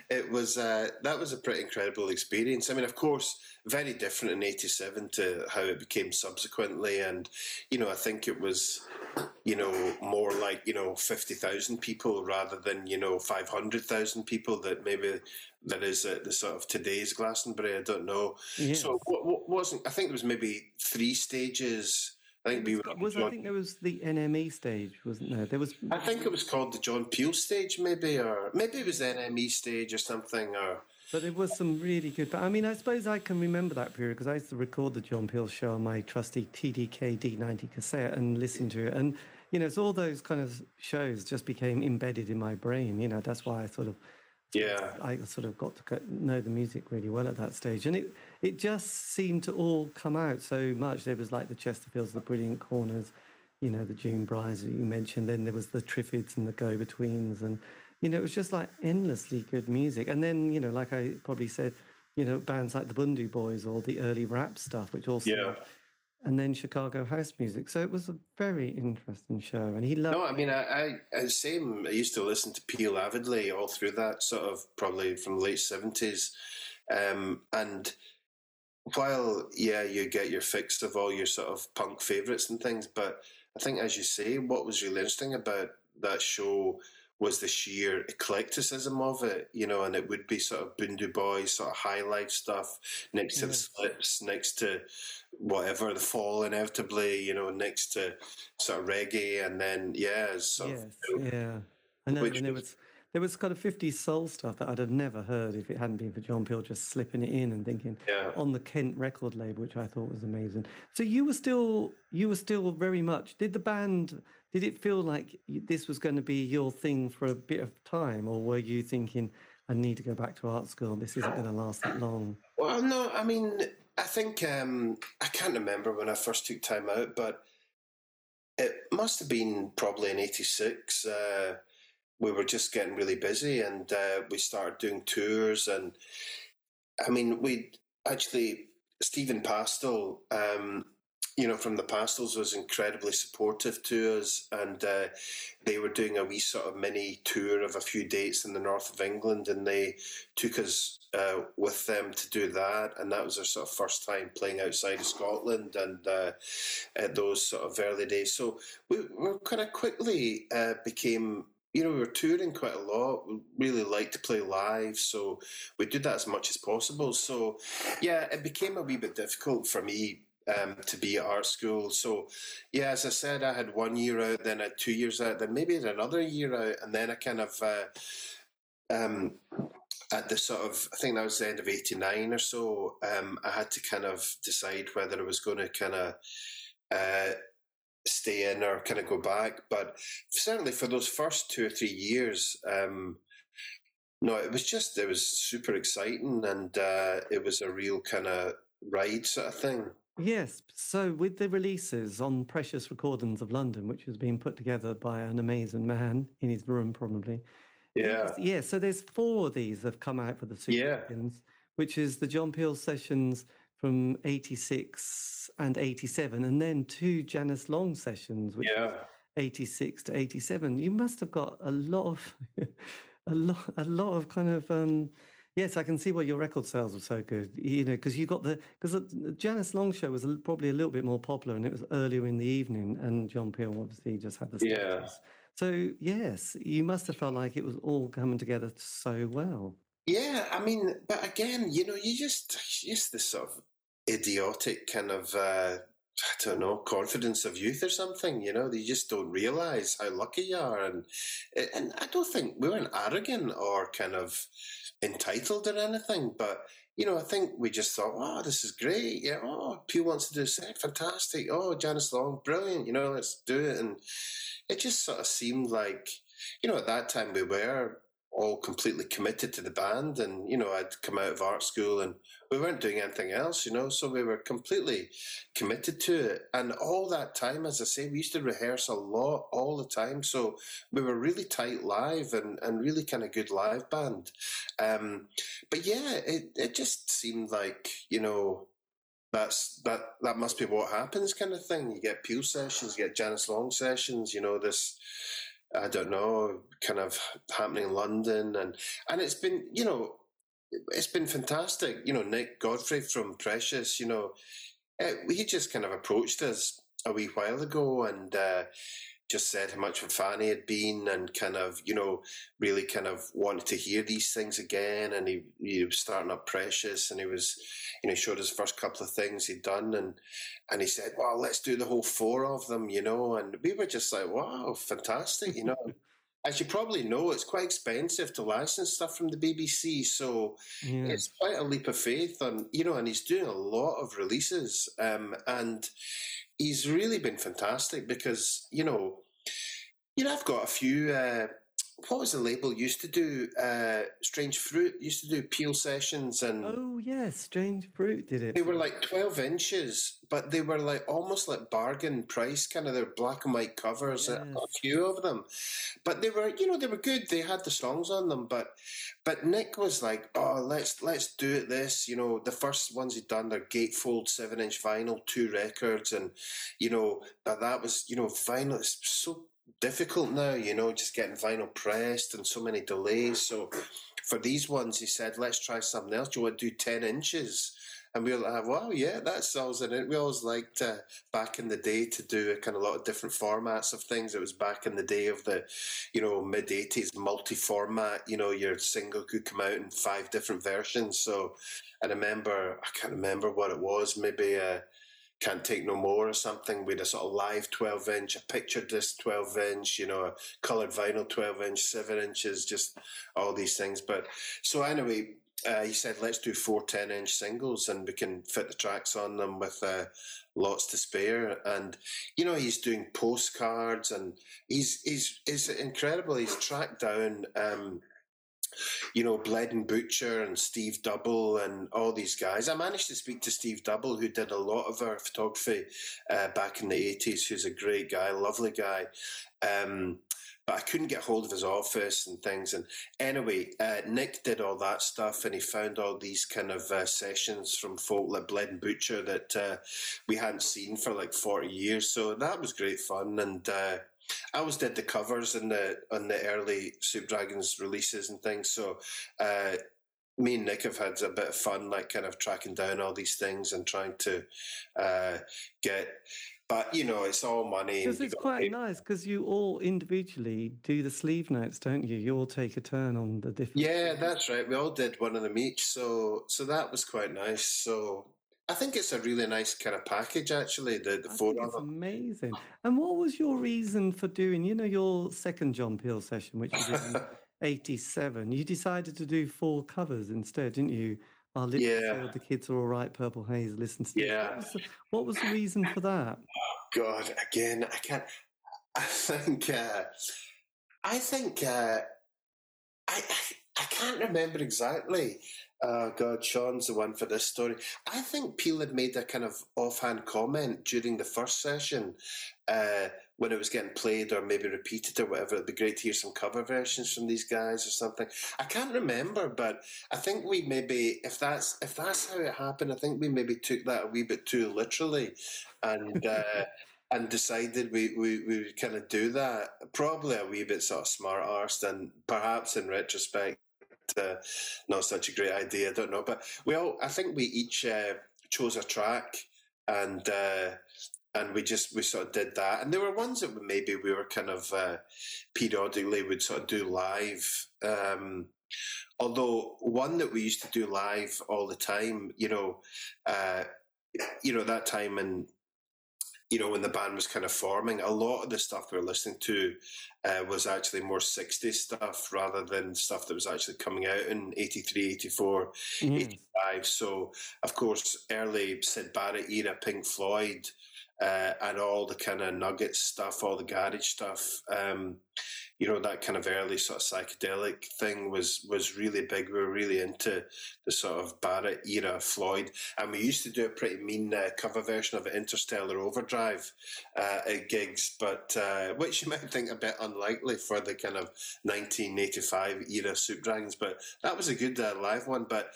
it was that was a pretty incredible experience. I mean, of course, very different in 87 to how it became subsequently, and, you know, I think it was, you know, more like, you know, 50,000 people rather than, you know, 500,000 people that maybe that is the sort of today's Glastonbury. I don't know. Yes. So what wasn't? I think there was maybe 3 stages. I think there was the NME stage, wasn't there? I think it was called the John Peel stage, maybe, or maybe it was the NME stage or something. Or But it was some really good. But I mean, I suppose I can remember that period because I used to record the John Peel show on my trusty TDK D90 cassette and listen to it. And, you know, it's all those kind of shows just became embedded in my brain. You know, that's why I sort of, I got to know the music really well at that stage. And it just seemed to all come out so much. There was like the Chesterfields, the Brilliant Corners, you know, the June Brides that you mentioned. Then there was the Triffids and the Go-Betweens and, you know, it was just like endlessly good music. And then, you know, like I probably said, you know, bands like the Bundu Boys or the early rap stuff, which also... Yeah. And then Chicago house music. So it was a very interesting show. And he loved... No, I mean, I used to listen to Peel avidly all through that sort of probably from the late 70s. And while, yeah, you get your fix of all your sort of punk favourites and things, but I think, as you say, what was really interesting about that show was the sheer eclecticism of it, you know, and it would be sort of Bundu Boys, sort of high life stuff, next to the Slips, next to whatever, the Fall inevitably, you know, next to sort of reggae, and then, there was kind of 50s soul stuff that I'd have never heard if it hadn't been for John Peel just slipping it in and thinking on the Kent record label, which I thought was amazing. So you were still very much... Did it feel like this was going to be your thing for a bit of time, or were you thinking, I need to go back to art school, this isn't going to last that long? Well, no, I mean, I think I can't remember when I first took time out, but it must have been probably in 86. We were just getting really busy, and we started doing tours. And I mean, Stephen Pastel, you know, from the Pastels was incredibly supportive to us. And they were doing a wee sort of mini tour of a few dates in the north of England. And they took us with them to do that. And that was our sort of first time playing outside of Scotland and at those sort of early days. So we kind of quickly became... You know, we were touring quite a lot. We really liked to play live, so we did that as much as possible. So, yeah, it became a wee bit difficult for me to be at art school. So, yeah, as I said, I had 1 year out, then I had 2 years out, then maybe I had another year out, and then I kind of... at the sort of, I think that was the end of 89 or so, I had to kind of decide whether I was going to kind of... stay in or kind of go back, but certainly for those first 2 or 3 years, it was super exciting, and it was a real kind of ride sort of thing. Yes, so with the releases on Precious Recordings of London, which was being put together by an amazing man in his room probably. Yeah. Yeah, so there's 4 of these that have come out for the Soup Dragons, which is the John Peel Sessions from 86 and 87, and then 2 Janice Long sessions, which was 86 to 87. You must have got a lot of kind of... yes, I can see why your record sales were so good. You know, because you got the Janice Long show was probably a little bit more popular, and it was earlier in the evening, and John Peel obviously just had the status. So yes, you must have felt like it was all coming together so well. Yeah, I mean, but again, you know, you just this sort of idiotic kind of, I don't know, confidence of youth or something, you know, that you just don't realise how lucky you are. And I don't think we weren't arrogant or kind of entitled or anything, but, you know, I think we just thought, wow, this is great. Yeah, oh, Peel wants to do a set, fantastic. Oh, Janice Long, brilliant, you know, let's do it. And it just sort of seemed like, you know, at that time we were all completely committed to the band, and you know, I'd come out of art school and we weren't doing anything else, you know, so we were completely committed to it. And all that time, as I say, we used to rehearse a lot all the time, so we were really tight live and really kind of good live band, but yeah, it just seemed like, you know, that must be what happens kind of thing. You get Peel sessions, you get Janice Long sessions, you know, this, I don't know, kind of happening in London. And it's been, you know, it's been fantastic. You know, Nick Godfrey from Precious, you know, he just kind of approached us a wee while ago and just said how much of a fan he had been and kind of, you know, really kind of wanted to hear these things again. And he was starting up Precious, and he was, you know, he showed us the first couple of things he'd done, and he said, well, let's do the whole 4 of them, you know. And we were just like, wow, fantastic, you know. as you probably know, it's quite expensive to license stuff from the BBC, so it's quite a leap of faith. And you know, and he's doing a lot of releases, and he's really been fantastic because you know, I've got a few. What was the label used to do? Strange Fruit used to do Peel sessions, and Strange Fruit did it. They were like 12 inches, but they were like almost like bargain price, kind of their black and white covers. Yes. A few of them, but they were, you know, they were good. They had the songs on them, but Nick was like, oh, let's do it. This, you know, the first ones he'd done, their gatefold 7-inch vinyl, 2 records, and you know, that was, you know, vinyl is so difficult now, you know, just getting vinyl pressed and so many delays. So for these ones, he said, let's try something else. Do you want to do 10 inches? And we were like, wow, yeah, that sells in it. We always liked back in the day to do a kind of lot of different formats of things. It was back in the day of the, you know, mid-'80s multi-format, you know, your single could come out in 5 different versions. So I can't remember what it was, maybe Can't Take No More or something. We had a sort of live 12-inch, a picture disc 12-inch, you know, a coloured vinyl 12-inch, 7 inches, just all these things. But so anyway, he said, let's do 4 10-inch singles and we can fit the tracks on them with lots to spare. And, you know, he's doing postcards and he's incredible. He's tracked down you know, Bledin Butcher and Steve Double and all these guys. I managed to speak to Steve Double, who did a lot of our photography back in the 80s, who's a great guy, lovely guy. But I couldn't get hold of his office and things. And anyway, Nick did all that stuff and he found all these kind of sessions from folk like Bledin Butcher that we hadn't seen for like 40 years. So that was great fun. And I always did the covers on the early Soup Dragons releases and things. So me and Nick have had a bit of fun, like kind of tracking down all these things and trying to get. But you know, it's all money. Because it's quite nice because you all individually do the sleeve notes, don't you? You all take a turn on the different. Yeah, things. That's right. We all did one of them each, so that was quite nice. So. I think it's a really nice kind of package, actually, the photo. It's amazing. And what was your reason for doing, you know, your second John Peel session, which was in 87? You decided to do 4 covers instead, didn't you? I'll listen to The Kids Are All Right, Purple Haze, listen to this. What was the reason for that? Oh, God, again, I can't. I can't remember exactly. Oh, God, Sean's the one for this story. I think Peel had made a kind of offhand comment during the first session when it was getting played or maybe repeated or whatever. It'd be great to hear some cover versions from these guys or something. I can't remember, but I think we maybe, if that's how it happened, I think we maybe took that a wee bit too literally and... And decided we would kind of do that, probably a wee bit sort of smart-arsed and perhaps in retrospect, not such a great idea, I don't know. But I think we each chose a track and we sort of did that. And there were ones that maybe we were kind of periodically would sort of do live. Although one that we used to do live all the time, you know that time in... You know, when the band was kind of forming, a lot of the stuff we were listening to was actually more 60s stuff rather than stuff that was actually coming out in 83, 84, 85. So, of course, early Syd Barrett era, Pink Floyd, and all the kind of Nuggets stuff, all the garage stuff, you know, that kind of early sort of psychedelic thing was really big. We were really into the sort of Barrett era Floyd. And we used to do a pretty mean cover version of Interstellar Overdrive at gigs, but which you might think a bit unlikely for the kind of 1985 era Soup Dragons. But that was a good live one. But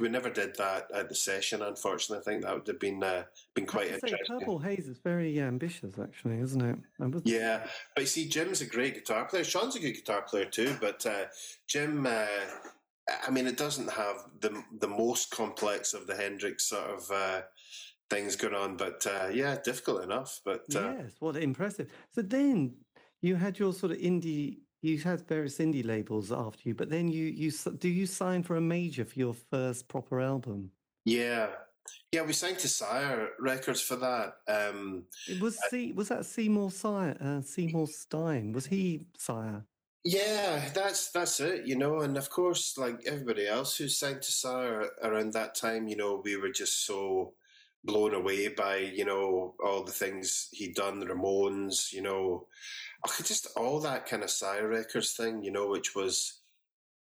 we never did that at the session, unfortunately. I think that would have been quite interesting. Purple Haze is very ambitious, actually, isn't it? Yeah, but you see, Jim's a great guitar player. Sean's a good guitar player too, but Jim, I mean, it doesn't have the most complex of the Hendrix sort of things going on, but difficult enough. But yes, what impressive. So then you had your sort of indie. You had various indie labels after you, but then you sign for a major for your first proper album? Yeah. Yeah, we signed to Sire Records for that. Was that Seymour Stein? Was he Sire? Yeah, that's it, you know. And of course, like everybody else who signed to SAR around that time, you know, we were just so blown away by, you know, all the things he'd done, the Ramones, you know, just all that kind of SAR Records thing, you know, which was,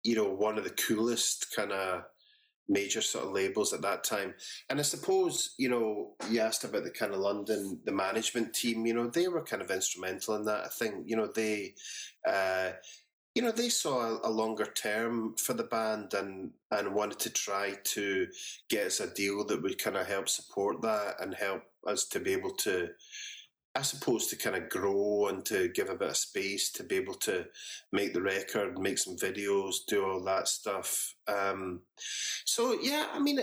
you know, one of the coolest kind of major sort of labels at that time. And I suppose, you know, you asked about the kind of London, the management team, you know, they were kind of instrumental in that. I think, you know, they saw a longer term for the band and wanted to try to get us a deal that would kind of help support that and help us to be able to, I suppose, to kind of grow and to give a bit of space to be able to make the record, make some videos, do all that stuff. So, yeah, I mean,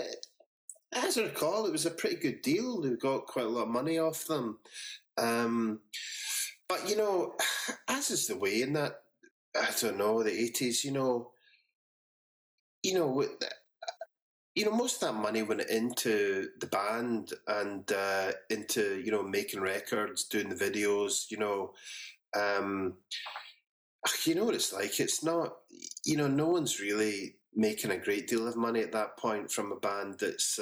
as I recall, it was a pretty good deal. We got quite a lot of money off them. But, you know, as is the way in that, I don't know, the 80s, you know, most of that money went into the band and into, you know, making records, doing the videos, you know. You know what it's like. It's not, you know, no one's really making a great deal of money at that point from a band that's,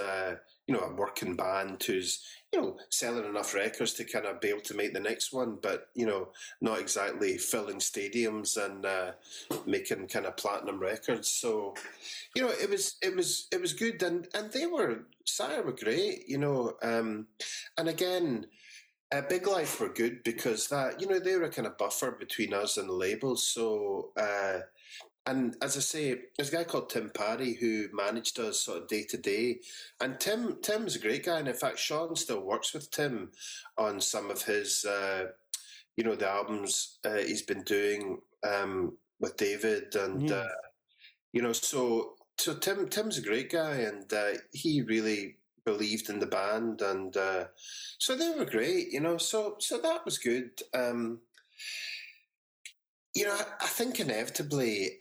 you know, a working band who's, you know, selling enough records to kind of be able to make the next one, but, you know, not exactly filling stadiums and making kind of platinum records. So, you know, it was good, and SAR were great, you know, and again, Big Life were good because that, you know, they were a kind of buffer between us and the labels. So, and as I say, there's a guy called Tim Parry who managed us sort of day to day. And Tim's a great guy. And in fact, Sean still works with Tim on some of his, you know, the albums he's been doing with David. And, yes. You know, so Tim's a great guy, and he really believed in the band. And so they were great, you know. So that was good. You know, I think inevitably,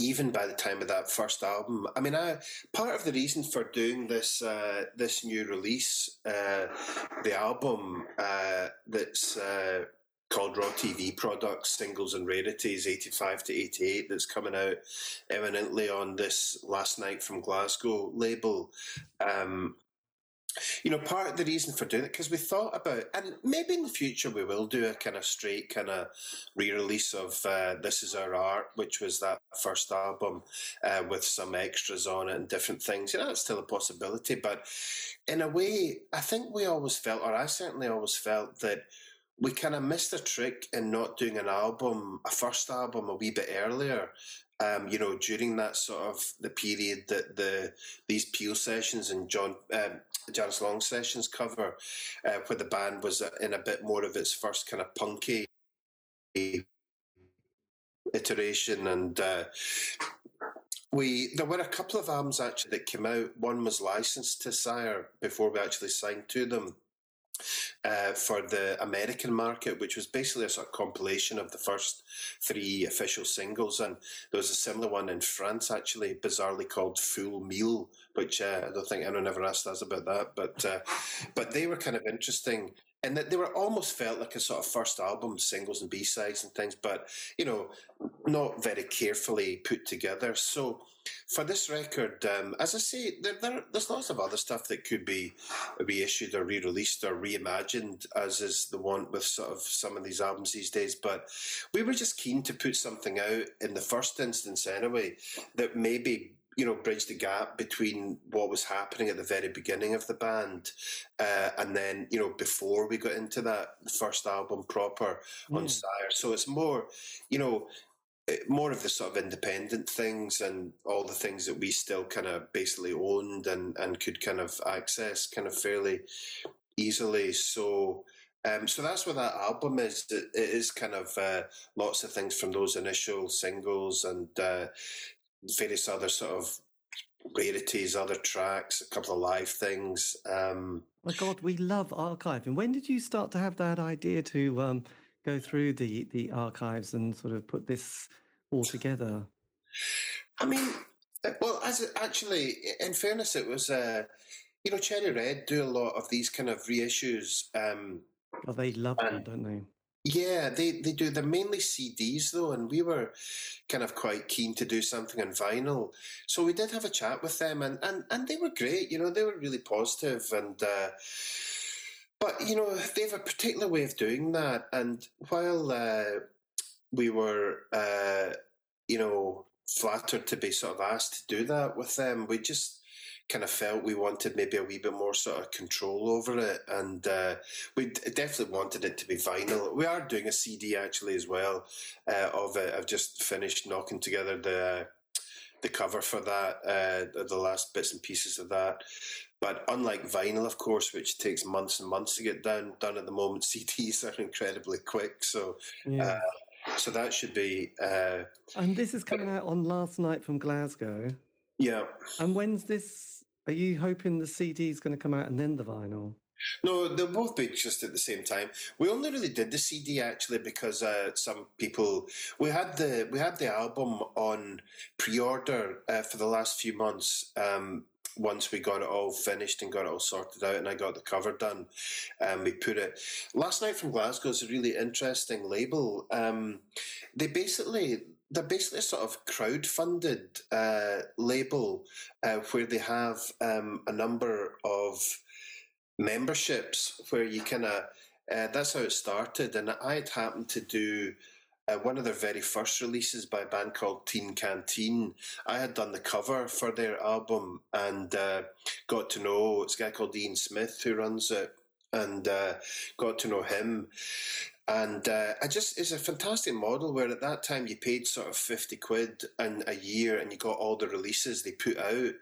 even by the time of that first album, I mean, part of the reason for doing this this new release, the album that's called Raw TV Products, Singles and Rarities, 85 to 88, that's coming out eminently on this Last Night from Glasgow label. You know, part of the reason for doing it, because we thought about, and maybe in the future we will do a kind of straight kind of re-release of This Is Our Art, which was that first album with some extras on it and different things. You know, that's still a possibility. But in a way, I think we always felt, or I certainly always felt, that we kind of missed a trick in not doing an album, a first album, a wee bit earlier. You know, during that sort of the period that these Peel sessions and Janice Long sessions cover, where the band was in a bit more of its first kind of punky iteration, and there were a couple of albums actually that came out. One was licensed to SAR before we actually signed to them. For the American market, which was basically a sort of compilation of the first three official singles. And there was a similar one in France, actually, bizarrely called Full Meal, which I don't think anyone ever asked us about that. But they were kind of interesting in that they were almost felt like a sort of first album, singles and B-sides and things, but, you know, not very carefully put together. So for this record, as I say, there's lots of other stuff that could be reissued or re-released or reimagined, as is the want with sort of some of these albums these days. But we were just keen to put something out in the first instance anyway that maybe, you know, bridge the gap between what was happening at the very beginning of the band and then, you know, before we got into that first album proper on SAR. So it's more, you know, more of the sort of independent things and all the things that we still kind of basically owned and could kind of access kind of fairly easily. So that's what that album is. It is kind of lots of things from those initial singles and various other sort of rarities, other tracks, a couple of live things. My God, we love archiving. When did you start to have that idea to go through the archives and sort of put this all together? I mean, well, in fairness, it was, you know, Cherry Red do a lot of these kind of reissues. They love them, don't they? Yeah, they do. They're mainly CDs, though, and we were kind of quite keen to do something on vinyl. So we did have a chat with them, and they were great. You know, they were really positive, and but, you know, they have a particular way of doing that. And while we were, you know, flattered to be sort of asked to do that with them, we just kind of felt we wanted maybe a wee bit more sort of control over it, and we definitely wanted it to be vinyl. We are doing a CD actually as well of it. I've just finished knocking together the cover for that, the last bits and pieces of that. But unlike vinyl, of course, which takes months and months to get done at the moment, CDs are incredibly quick. So yeah. So that should be... and this is coming out on Last Night from Glasgow. Yeah. And when's this? Are you hoping the CD is going to come out and then the vinyl? No, they'll both be just at the same time. We only really did the CD actually because some people, we had the album on pre-order for the last few months. Once we got it all finished and got it all sorted out, and I got the cover done, we put it. Last Night from Glasgow is a really interesting label. They're basically a sort of crowdfunded label where they have a number of memberships where you kind of, that's how it started. And I had happened to do one of their very first releases by a band called Teen Canteen. I had done the cover for their album and got to know, it's a guy called Ian Smith who runs it, and got to know him. And it's a fantastic model where at that time you paid sort of 50 quid a year and you got all the releases they put out.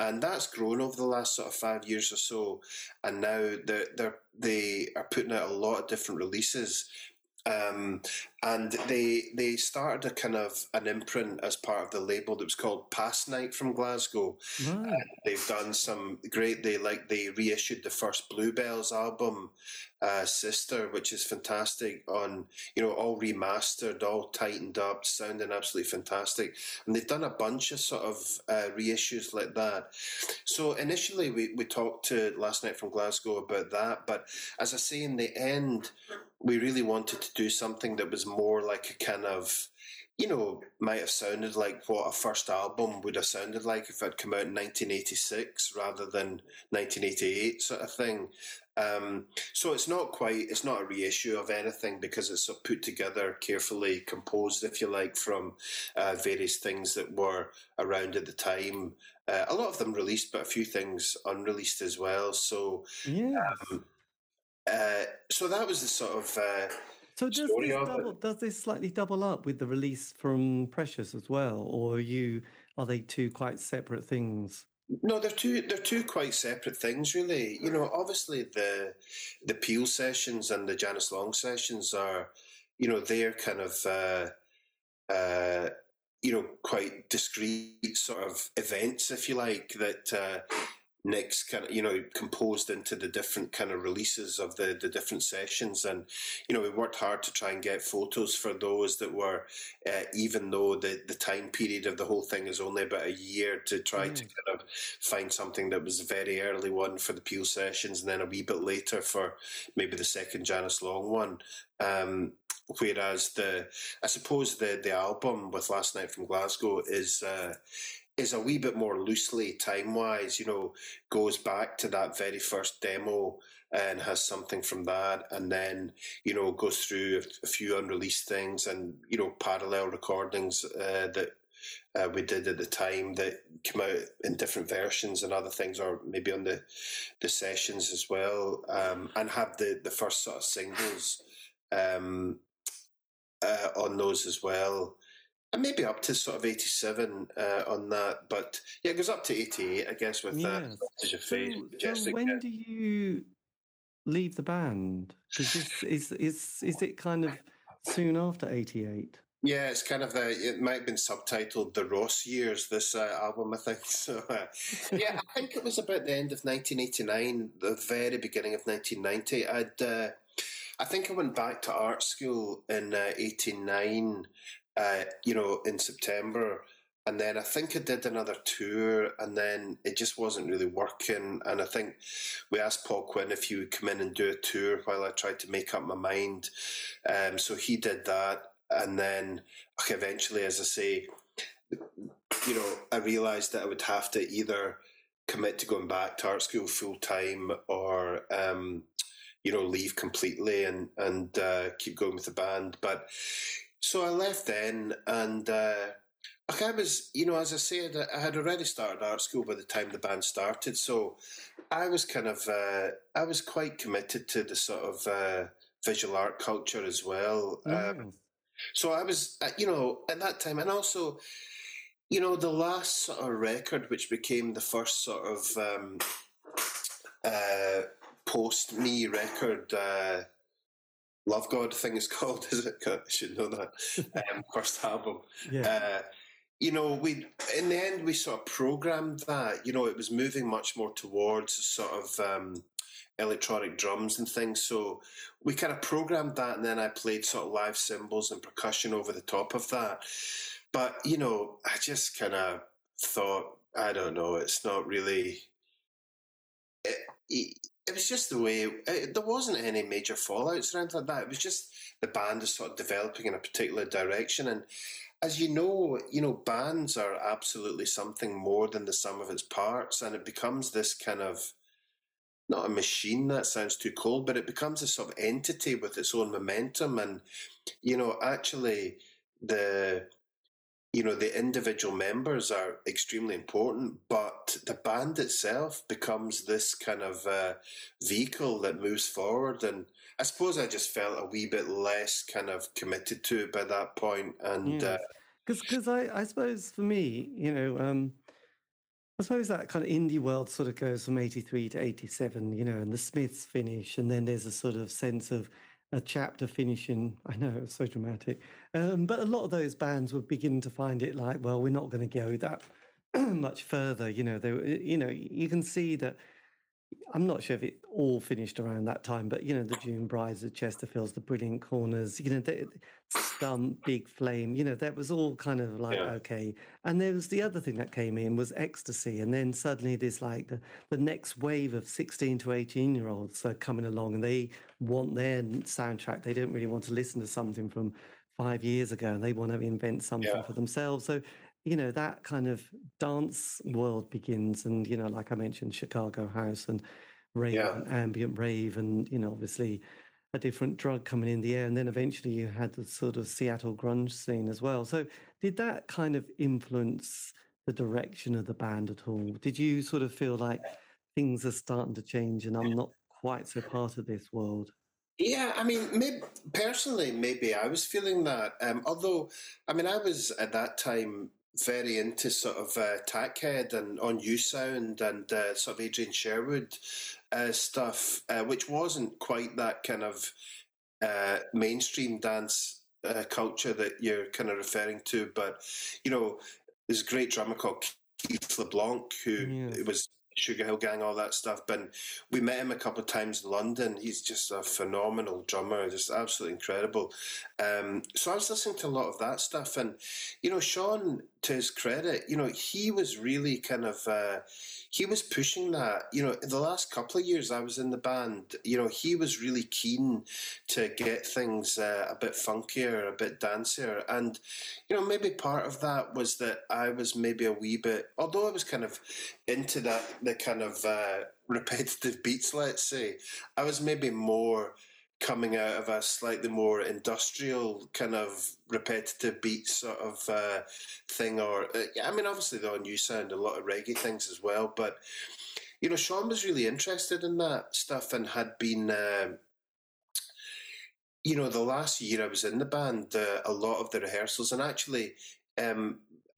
And that's grown over the last sort of 5 years or so. And now they are putting out a lot of different releases. And they started a kind of an imprint as part of the label that was called Past Night from Glasgow. Wow. And they've done some great. They reissued the first Bluebells album, Sister, which is fantastic. On, you know, all remastered, all tightened up, sounding absolutely fantastic. And they've done a bunch of sort of reissues like that. So initially we talked to Last Night from Glasgow about that, but as I say, in the end, we really wanted to do something that was more like a kind of, you know, might have sounded like what a first album would have sounded like if it had come out in 1986 rather than 1988 sort of thing. So it's not a reissue of anything because it's put together, carefully composed, if you like, from various things that were around at the time. A lot of them released, but a few things unreleased as well. So, yeah. So that was the sort of does this slightly double up with the release from Precious as well, or are they two quite separate things? No, they're two quite separate things, really. You know, obviously the Peel sessions and the Janice Long sessions are, you know, they're kind of you know, quite discrete sort of events, if you like, that. Nick's kind of, you know, composed into the different kind of releases of the different sessions, and, you know, we worked hard to try and get photos for those that were, even though the time period of the whole thing is only about a year, to try to kind of find something that was a very early one for the Peel sessions and then a wee bit later for maybe the second Janice Long one. Whereas I suppose the album with Last Night from Glasgow is a wee bit more loosely time-wise, you know, goes back to that very first demo and has something from that, and then, you know, goes through a few unreleased things and, you know, parallel recordings that we did at the time that came out in different versions and other things, or maybe on the sessions as well, and have the first sort of singles on those as well. And maybe up to sort of 87 on that, but yeah, it goes up to 88, I guess, with that. So when do you leave the band? Because this is it kind of soon after 88? Yeah, it's kind of it might have been subtitled The Ross Years, this album, I think. So, yeah, I think it was about the end of 1989, the very beginning of 1990. I think I went back to art school in 89. You know, in September, And then I think I did another tour, and then it just wasn't really working. And I think we asked Paul Quinn if he would come in and do a tour while I tried to make up my mind. So he did that. And then eventually, as I say, you know, I realised that I would have to either commit to going back to art school full time or, you know, leave completely and keep going with the band. But so I left then, and... I was, you know, as I said, I had already started art school by the time the band started, so I was kind of, I was quite committed to the sort of visual art culture as well. So I was, you know, at that time, and also, you know, the last sort of record, which became the first sort of post-me record, Love God, thing is called, is it? I should know that. First album. Yeah. You know, in the end we sort of programmed that. You know, it was moving much more towards sort of electronic drums and things. So we kind of programmed that, and then I played sort of live cymbals and percussion over the top of that. But you know, I just kind of thought, I don't know, it's not really. It was just the way. There wasn't any major fallouts or anything like that. It was just the band is sort of developing in a particular direction, and. As you know, bands are absolutely something more than the sum of its parts, and it becomes this kind of, not a machine, that sounds too cold, but it becomes a sort of entity with its own momentum. And, you know, actually the individual members are extremely important, but the band itself becomes this kind of vehicle that moves forward. And I suppose I just felt a wee bit less kind of committed to it by that point. And because I suppose for me, you know, I suppose that kind of indie world sort of goes from 83 to 87, you know, and the Smiths finish, and then there's a sort of sense of a chapter finishing. I know, it's so dramatic. But a lot of those bands would begin to find it like, well, we're not going to go that much further. You know, you can see that. I'm not sure if it all finished around that time, but, you know, the June Brides, the Chesterfields, the Brilliant Corners, you know, Stump, Big Flame, you know, that was all kind of like, okay. And there was the other thing that came in was Ecstasy. And then suddenly there's like the next wave of 16 to 18-year-olds are coming along, and they want their soundtrack. They don't really want to listen to something from 5 years ago, and they want to invent something for themselves. So, you know, that kind of dance world begins. And, you know, like I mentioned, Chicago House and rave and ambient rave, and, you know, obviously a different drug coming in the air. And then eventually you had the sort of Seattle grunge scene as well. So did that kind of influence the direction of the band at all? Did you sort of feel like things are starting to change and I'm not quite so part of this world? Yeah, I mean, maybe I was feeling that. Although, I mean, I was at that time very into sort of Tackhead and On You Sound and sort of Adrian Sherwood stuff, which wasn't quite that kind of mainstream dance culture that you're kind of referring to. But, you know, there's a great drummer called Keith LeBlanc who was Sugar Hill Gang, all that stuff. But we met him a couple of times in London. He's just a phenomenal drummer, just absolutely incredible. So I was listening to a lot of that stuff. And, you know, Sean, to his credit, you know, he was really kind of, he was pushing that. You know, in the last couple of years I was in the band, you know, he was really keen to get things a bit funkier, a bit dancier. And, you know, maybe part of that was that I was maybe a wee bit, although I was kind of into that, the kind of repetitive beats, let's say, I was maybe more coming out of a slightly more industrial kind of repetitive beat sort of thing. Or, I mean, obviously the On You Sound, a lot of reggae things as well. But, you know, Sean was really interested in that stuff and had been... you know, the last year I was in the band, a lot of the rehearsals, and actually I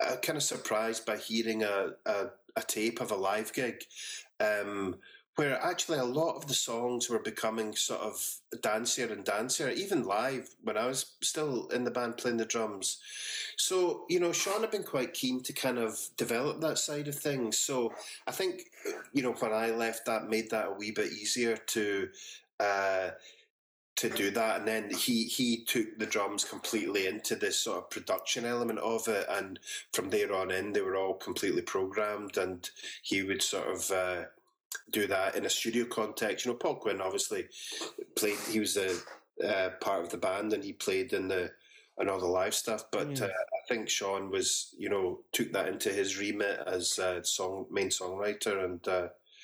was kind of surprised by hearing a tape of a live gig where actually a lot of the songs were becoming sort of dancier and dancier, even live when I was still in the band playing the drums. So, you know, Sean had been quite keen to kind of develop that side of things. So I think, you know, when I left, that made that a wee bit easier to to do that. And then he took the drums completely into this sort of production element of it, and from there on in, they were all completely programmed, and he would sort of do that in a studio context. You know, Paul Quinn obviously played, he was the part of the band, and he played in the and all the live stuff, but I think Sean was, you know, took that into his remit as main songwriter. And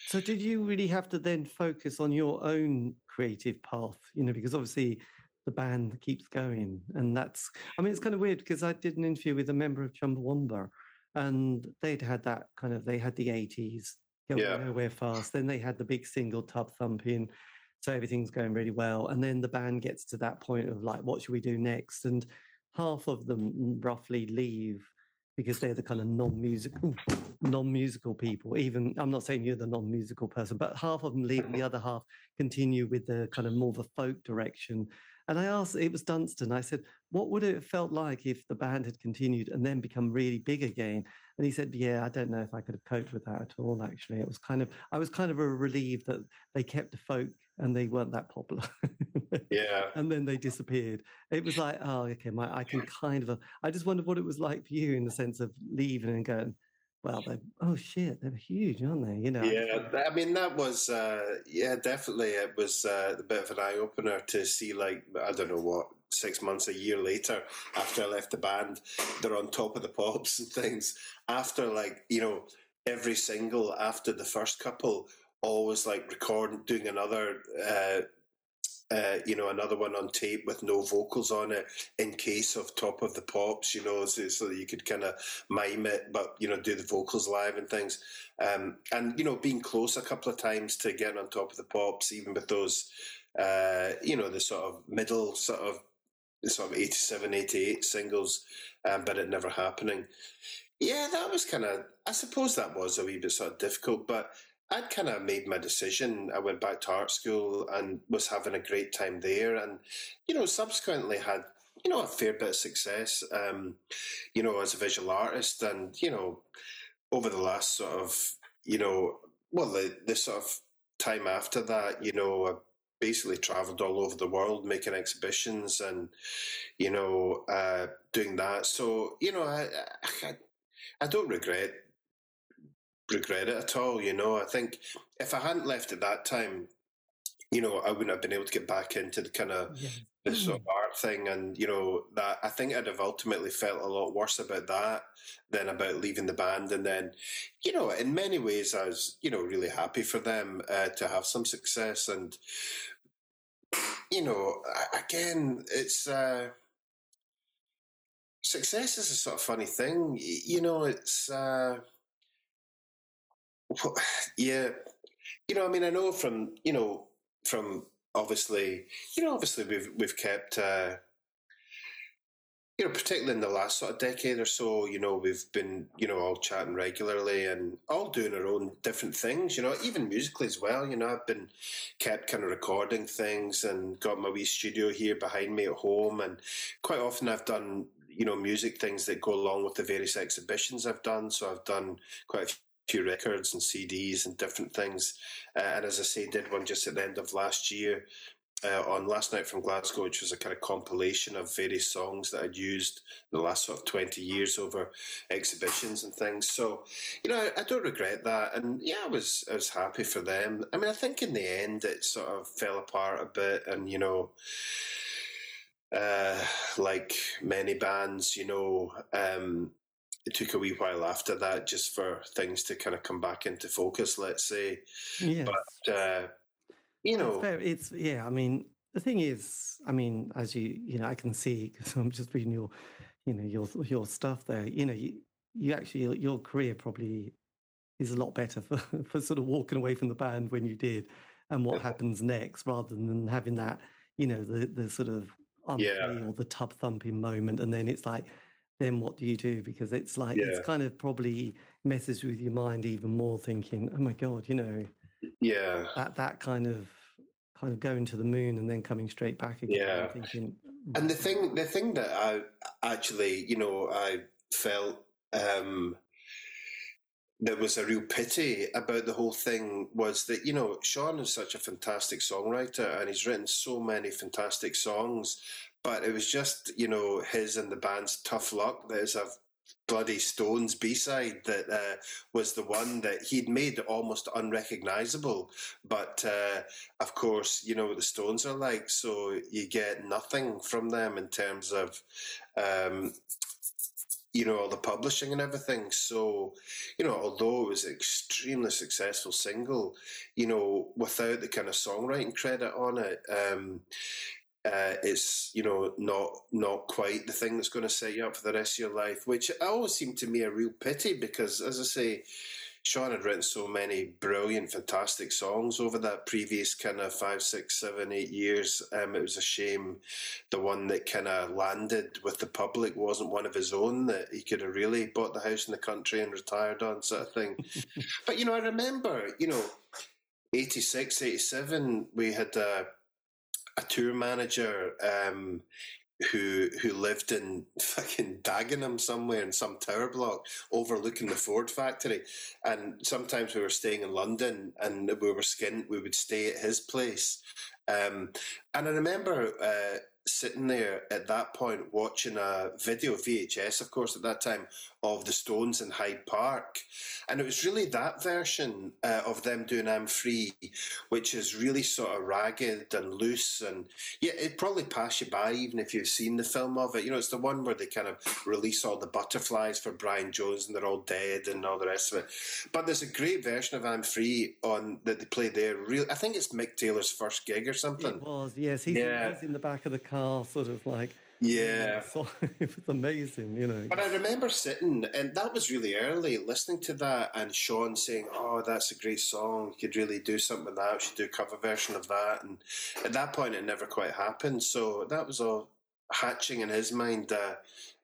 so did you really have to then focus on your own creative path, you know, because obviously the band keeps going, and that's, I mean, it's kind of weird because I did an interview with a member of Chumbawamba, and they'd had that kind of, they had the 80s, Nowhere Fast, then they had the big single Tub Thumping, so everything's going really well. And then the band gets to that point of like, what should we do next? And half of them roughly leave because they're the kind of non-musical people. Even, I'm not saying you're the non-musical person, but half of them leave and the other half continue with the kind of more of a folk direction. And I asked, it was Dunstan, I said, what would it have felt like if the band had continued and then become really big again? And he said, yeah, I don't know if I could have coped with that at all, actually. It was kind of, I was kind of relieved that they kept the folk and they weren't that popular. Yeah. And then they disappeared. It was like, oh, okay, I can kind of, I just wondered what it was like for you in the sense of leaving and going, well, oh shit, they're huge, aren't they? You know. Yeah, I mean, that was, definitely, it was a bit of an eye opener to see, like, I don't know what, 6 months, a year later, after I left the band, they're on Top of the Pops and things. After, like, you know, every single after the first couple, always like recording, doing another. You know, another one on tape with no vocals on it in case of Top of the Pops, you know, so that you could kind of mime it, but, you know, do the vocals live and things. And, you know, being close a couple of times to getting on Top of the Pops, even with those, you know, the sort of middle sort of 87, 88 singles, but it never happening. Yeah, that was kind of, I suppose that was a wee bit sort of difficult, but I'd kind of made my decision. I went back to art school and was having a great time there, and, you know, subsequently had, you know, a fair bit of success, you know, as a visual artist. And, you know, over the last sort of, you know, well, the sort of time after that, you know, I basically travelled all over the world making exhibitions and, you know, doing that. So, you know, I don't regret it at all, you know. I think if I hadn't left at that time, you know, I wouldn't have been able to get back into the kind of the sort of art thing, and, you know, that I think I'd have ultimately felt a lot worse about that than about leaving the band. And then, you know, in many ways, I was, you know, really happy for them to have some success. And, you know, again, it's success is a sort of funny thing, you know. It's yeah, you know, I mean, I know from obviously we've kept, you know, particularly in the last sort of decade or so, you know, we've been, you know, all chatting regularly and all doing our own different things, you know, even musically as well. You know, I've been kept kind of recording things and got my wee studio here behind me at home, and quite often I've done, you know, music things that go along with the various exhibitions I've done. So I've done quite a few records and CDs and different things, and as I say, did one just at the end of last year on Last Night from Glasgow, which was a kind of compilation of various songs that I'd used the last sort of 20 years over exhibitions and things. So, you know, I don't regret that, and yeah, I was happy for them. I mean, I think in the end it sort of fell apart a bit, and, you know, like many bands, you know, it took a wee while after that just for things to kind of come back into focus, let's say. Yes. But, you know. It's yeah, I mean, the thing is, I mean, as you know, I can see, because I'm just reading your, you know, your stuff there, you know, you actually, your career probably is a lot better for sort of walking away from the band when you did and what happens next, rather than having that, you know, the sort of or the tub thumping moment. And then it's like, then what do you do? Because it's like, it's kind of probably messes with your mind even more, thinking, oh my God, you know, that kind of going to the moon and then coming straight back again. Yeah. Thinking, and the thing that I actually, you know, I felt, that was a real pity about the whole thing was that, you know, Sean is such a fantastic songwriter and he's written so many fantastic songs, but it was just, you know, his and the band's tough luck. There's a bloody Stones B-side that was the one that he'd made almost unrecognisable. But, of course, you know what the Stones are like, so you get nothing from them in terms of... you know, all the publishing and everything. So, you know, although it was an extremely successful single, you know, without the kind of songwriting credit on it, it's, you know, not quite the thing that's going to set you up for the rest of your life, which always seemed to me a real pity because, as I say, Sean had written so many brilliant, fantastic songs over that previous kind of 5, 6, 7, 8 years. It was a shame the one that kind of landed with the public wasn't one of his own, that he could have really bought the house in the country and retired on, sort of thing. But, you know, I remember, you know, 86, 87, we had a tour manager who lived in fucking Dagenham somewhere in some tower block overlooking the Ford factory. And sometimes we were staying in London and we were skint, we would stay at his place. And I remember sitting there at that point watching a video, VHS, of course, at that time, of the Stones in Hyde Park. And it was really that version of them doing I'm Free, which is really sort of ragged and loose. And yeah, it'd probably pass you by even if you've seen the film of it. You know, it's the one where they kind of release all the butterflies for Brian Jones and they're all dead and all the rest of it. But there's a great version of I'm Free on that they play there. Really, I think it's Mick Taylor's first gig or something. It was, yes. He's in the back of the car, sort of like... Yeah. So it was amazing, you know. But I remember sitting, and that was really early, listening to that and Sean saying, oh, that's a great song, you could really do something with that, we should do a cover version of that. And at that point, it never quite happened. So that was all hatching in his mind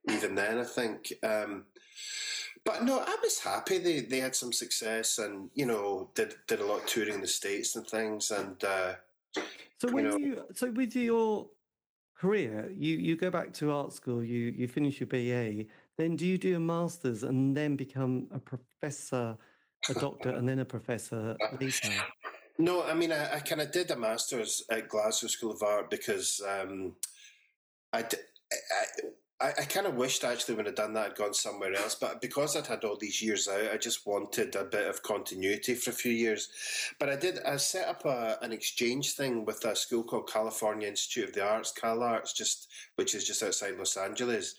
even then, I think. But no, I was happy they had some success and, you know, did a lot of touring in the States and things. And So with your... career, you go back to art school, you finish your BA, then do you do a master's and then become a professor, a doctor, and then a professor later? No, I mean, I kind of did a master's at Glasgow School of Art because I kind of wished actually when I'd done that I'd gone somewhere else, but because I'd had all these years out, I just wanted a bit of continuity for a few years. But I set up an exchange thing with a school called California Institute of the Arts, CalArts, which is just outside Los Angeles,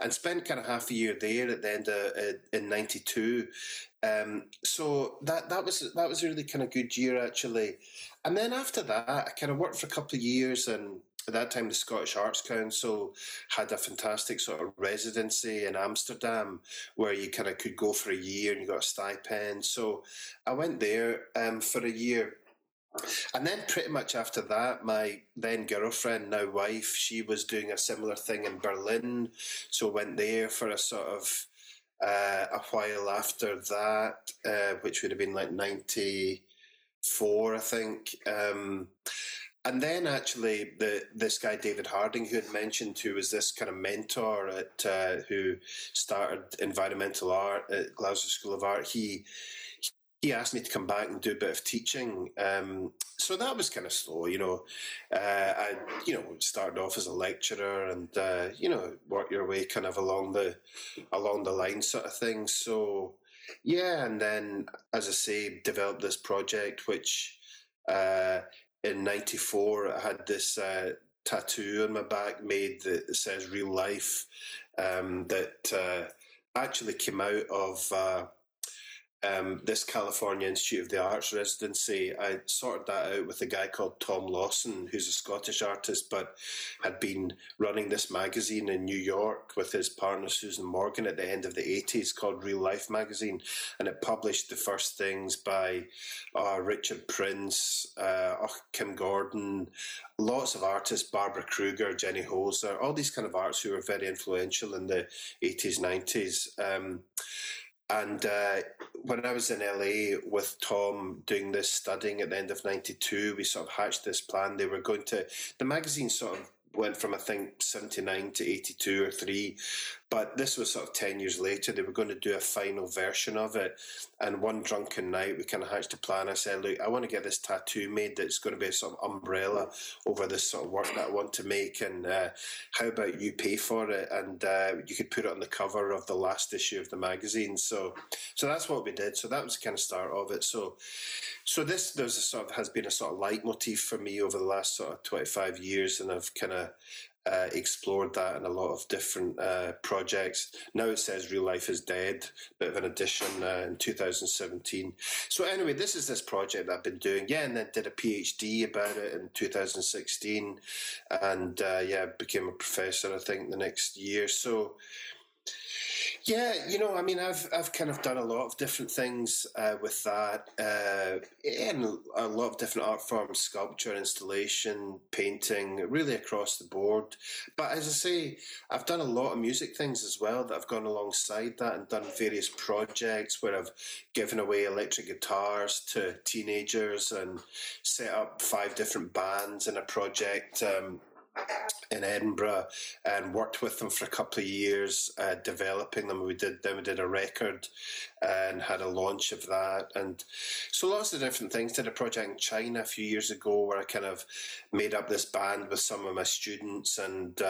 and spent kind of half a year there at the end of in 92. So that was a really kind of good year actually. And then after that, I kind of worked for a couple of years and. At that time, the Scottish Arts Council had a fantastic sort of residency in Amsterdam where you kind of could go for a year and you got a stipend. So I went there for a year. And then pretty much after that, my then girlfriend, now wife, she was doing a similar thing in Berlin. So went there for a sort of a while after that, which would have been like 94, I think. And then actually this guy, David Harding, who had mentioned, who was this kind of mentor at who started environmental art at Glasgow School of Art, he asked me to come back and do a bit of teaching. So that was kind of slow, you know. I, you know, started off as a lecturer and, you know, work your way kind of along the line sort of thing. So, yeah, and then, as I say, developed this project, which... in 94, I had this tattoo on my back made that says Real Life, that actually came out of this California Institute of the Arts residency. I sorted that out with a guy called Tom Lawson, who's a Scottish artist, but had been running this magazine in New York with his partner Susan Morgan at the end of the 80s called Real Life magazine. And it published the first things by Richard Prince, Kim Gordon, lots of artists, Barbara Kruger, Jenny Holzer, all these kind of artists who were very influential in the 80s, 90s. And when I was in LA with Tom doing this studying at the end of 92, we sort of hatched this plan. They were going to, the magazine sort of went from, I think, 79 to 82 or 3, But this was sort of 10 years later. They were going to do a final version of it. And one drunken night, we kind of hatched a plan. I said, look, I want to get this tattoo made that's going to be a sort of umbrella over this sort of work that I want to make. And how about you pay for it? And you could put it on the cover of the last issue of the magazine. So that's what we did. So that was the kind of start of it. So this has been a sort of leitmotif for me over the last sort of 25 years. And I've kind of explored that in a lot of different projects. Now it says Real Life is Dead, bit of an addition in 2017. So anyway, this project that I've been doing. Yeah, and then did a PhD about it in 2016. And became a professor, I think, the next year. So yeah, I've kind of done a lot of different things with that, and a lot of different art forms, sculpture, installation, painting, really across the board. But as I say, I've done a lot of music things as well that I've gone alongside that and done various projects where I've given away electric guitars to teenagers and set up 5 different bands in a project in Edinburgh, and worked with them for a couple of years developing them. We did a record and had a launch of that, and so lots of different things. Did a project in China a few years ago where I kind of made up this band with some of my students, and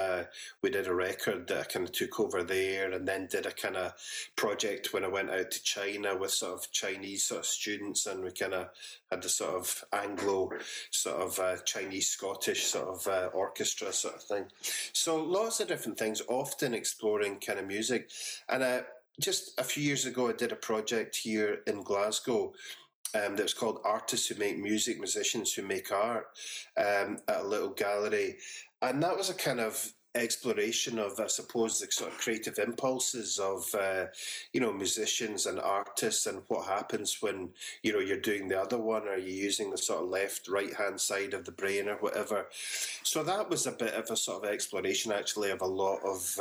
we did a record that I kind of took over there, and then did a kind of project when I went out to China with sort of Chinese sort of students, and we kind of had the sort of Anglo sort of Chinese Scottish sort of orchestra sort of thing. So lots of different things, often exploring kind of music. And just a few years ago, I did a project here in Glasgow that was called Artists Who Make Music, Musicians Who Make Art, at a little gallery. And that was a kind of exploration of, I suppose, the sort of creative impulses of, musicians and artists, and what happens when, you're doing the other one, or you're using the sort of left, right-hand side of the brain or whatever. So that was a bit of a sort of exploration, actually, of a lot of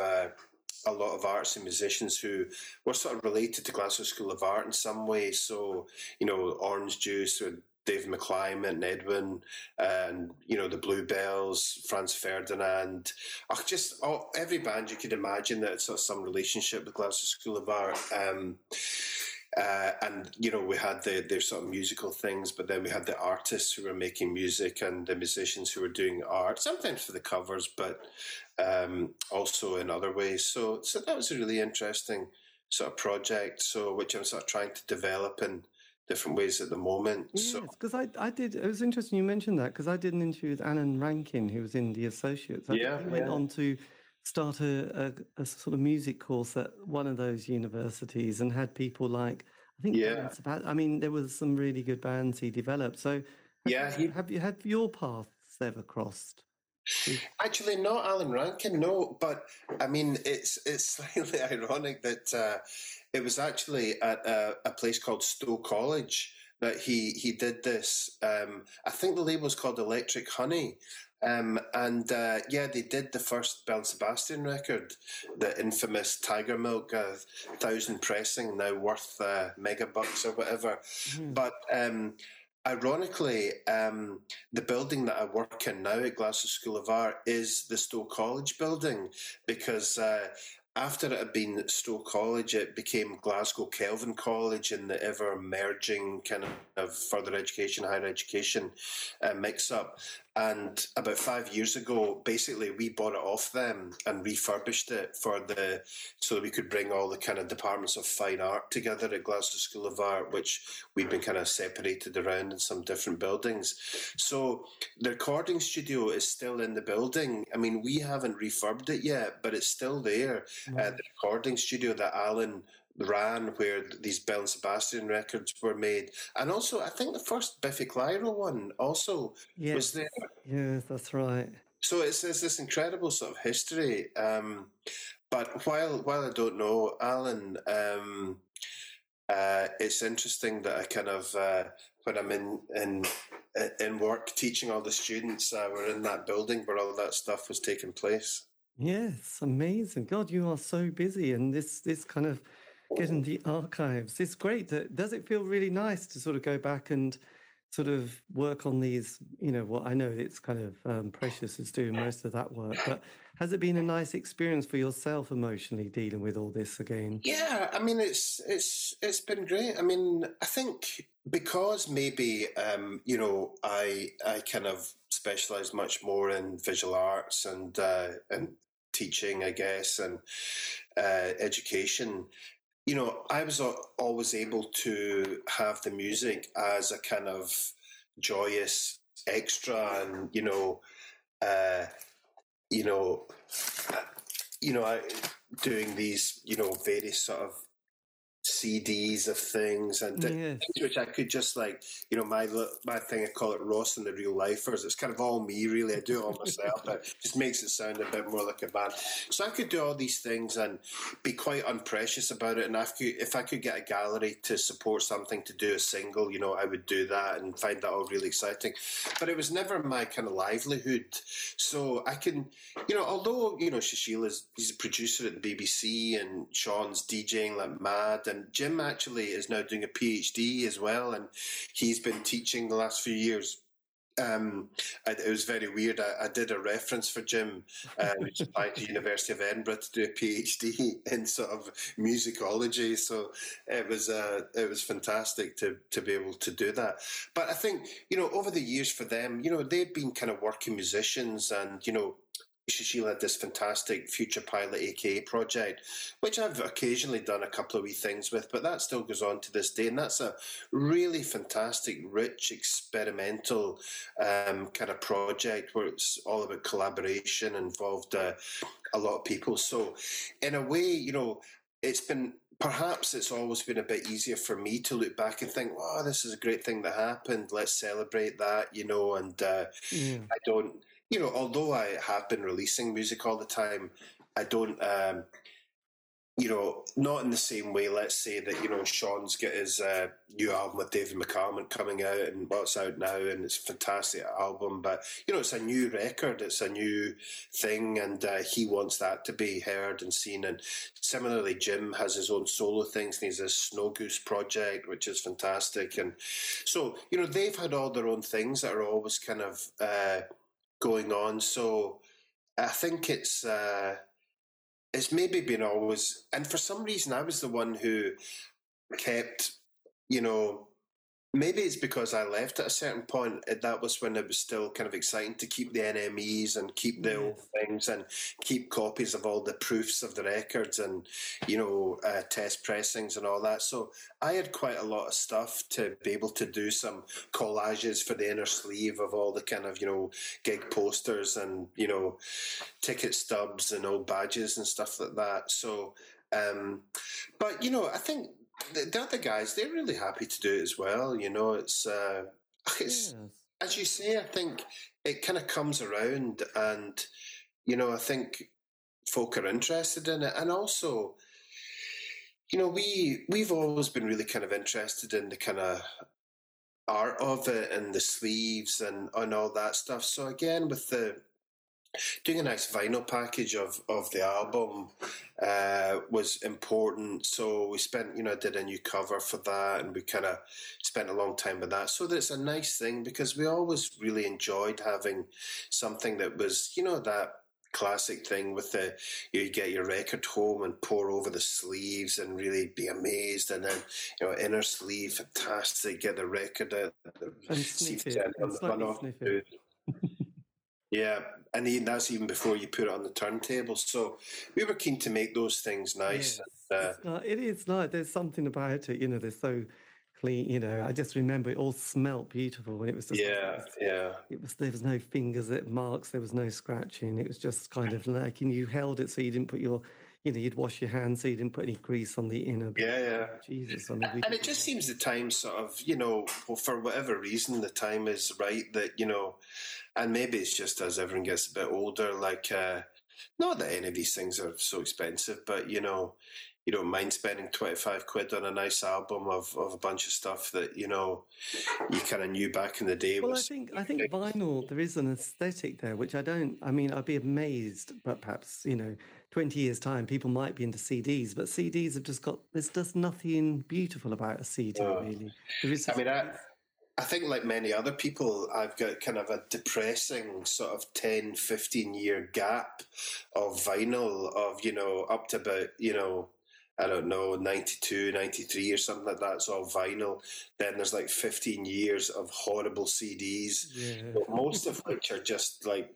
artists and musicians who were sort of related to Glasgow School of Art in some way. So, Orange Juice or Dave McClyman and Edwin, and the Bluebells, Franz Ferdinand, every band you could imagine that had sort of some relationship with Glasgow School of Art. We had their sort of musical things, but then we had the artists who were making music and the musicians who were doing art, sometimes for the covers, but also in other ways. So that was a really interesting sort of project, which I'm sort of trying to develop and different ways at the moment. Yes, because I did. It was interesting you mentioned that, because I did an interview with Alan Rankin, who was in The Associates. I think he went on to start a sort of music course at one of those universities, and had people like, I think, there was some really good bands he developed. So have you had your paths ever crossed? Actually, not Alan Rankin, no. But I mean, it's slightly ironic that it was actually at a place called Stowe College that he did this. I think the label's called Electric Honey. They did the first Belle and Sebastian record, the infamous Tiger Milk, 1,000 pressing, now worth megabucks or whatever. Mm. But ironically, the building that I work in now at Glasgow School of Art is the Stowe College building, because after it had been Stowe College, it became Glasgow Kelvin College, in the ever-merging kind of further education, higher education mix-up. And about 5 years ago, basically, we bought it off them and refurbished it so that we could bring all the kind of departments of fine art together at Glasgow School of Art, which we've been kind of separated around in some different buildings. So the recording studio is still in the building. I mean, we haven't refurbed it yet, but it's still there. Mm-hmm. The recording studio that Alan ran, where these Belle and Sebastian records were made. And also, I think the first Biffy Clyro one also was there. Yeah, that's right. So it's this incredible sort of history. But while I don't know Alan, it's interesting that I kind of, when I'm in work teaching all the students, we're in that building where all that stuff was taking place. Yes, amazing. God, you are so busy, and this kind of getting the archives. It's great. Does it feel really nice to sort of go back and sort of work on these, you know, well, I know it's kind of Precious is doing most of that work, but has it been a nice experience for yourself emotionally dealing with all this again? Yeah, I mean, it's been great. I mean, I think because maybe, you know, I kind of specialised much more in visual arts and teaching, I guess, and education. You know, I was always able to have the music as a kind of joyous extra, and doing these, you know, various sort of CDs of things and things which I could just like, you know, my thing, I call it Ross and the Real Lifers. It's kind of all me, really. I do it all myself, but it just makes it sound a bit more like a band. So I could do all these things and be quite unprecious about it. And if I could get a gallery to support something to do a single, you know, I would do that and find that all really exciting. But it was never my kind of livelihood. So I can, you know, although, you know, Shashil he's a producer at the BBC, and Sean's DJing like mad, and Jim actually is now doing a PhD as well, and he's been teaching the last few years. It was very weird. I did a reference for Jim, who's applied to the University of Edinburgh to do a PhD in sort of musicology. So it was fantastic to be able to do that. But I think, you know, over the years for them, you know, they've been kind of working musicians, and, you know, Shashil had this fantastic Future Pilot AKA project, which I've occasionally done a couple of wee things with, but that still goes on to this day. And that's a really fantastic, rich, experimental kind of project where it's all about collaboration, involved a lot of people. So in a way, you know, it's been, perhaps it's always been a bit easier for me to look back and think, wow, this is a great thing that happened. Let's celebrate that, you know, and I don't, you know, although I have been releasing music all the time, I don't, you know, not in the same way, let's say, that, you know, Sean's got his new album with David McCormick coming out, and well, it's out now, and it's a fantastic album, but, you know, it's a new record, it's a new thing, and he wants that to be heard and seen. And similarly, Jim has his own solo things, and he's a Snow Goose project, which is fantastic. And so, you know, they've had all their own things that are always kind of... going on. So I think it's maybe been always, and for some reason I was the one who kept, you know, maybe it's because I left at a certain point, that was when it was still kind of exciting to keep the NMEs and keep the old things and keep copies of all the proofs of the records and, you know, test pressings and all that. So I had quite a lot of stuff to be able to do some collages for the inner sleeve of all the kind of, you know, gig posters and, you know, ticket stubs and old badges and stuff like that. So, but, you know, I think the other guys, they're really happy to do it as well. You know, it's as you say, I think it kind of comes around, and, you know, I think folk are interested in it. And also, you know, we've always been really kind of interested in the kind of art of it and the sleeves and all that stuff. So again, with the doing a nice vinyl package of the album was important. So we spent, you know, I did a new cover for that, and we kind of spent a long time with that. So that's a nice thing, because we always really enjoyed having something that was, you know, that classic thing with the, you know, you get your record home and pour over the sleeves and really be amazed, and then, you know, inner sleeve, fantastic, get the record out, and sniff it, and sniff it. Yeah, and that's even before you put it on the turntable. So we were keen to make those things nice. Yes. It is nice. There's something about it, you know, they're so clean, you know. I just remember it all smelt beautiful when it was just... There was no fingers at marks, there was no scratching. It was just kind of like, and you held it so you didn't put your... You know, you'd wash your hands so you didn't put any grease on the inner. Yeah. Jesus. I mean, and it just seems the time sort of, you know, for whatever reason, the time is right that, you know, and maybe it's just as everyone gets a bit older, like, not that any of these things are so expensive, but, you know, you don't mind spending 25 quid on a nice album of a bunch of stuff that, you know, you kind of knew back in the day. Well, I think vinyl, there is an aesthetic there, which I'd be amazed, but perhaps, you know, 20 years' time, people might be into CDs, but CDs have just got, there's just nothing beautiful about a CD, really. There is I think like many other people, I've got kind of a depressing sort of 10, 15-year gap of vinyl of, you know, up to about, you know, I don't know, 92, 93 or something like that. It's all vinyl. Then there's like 15 years of horrible CDs. Yeah. But most of which are just like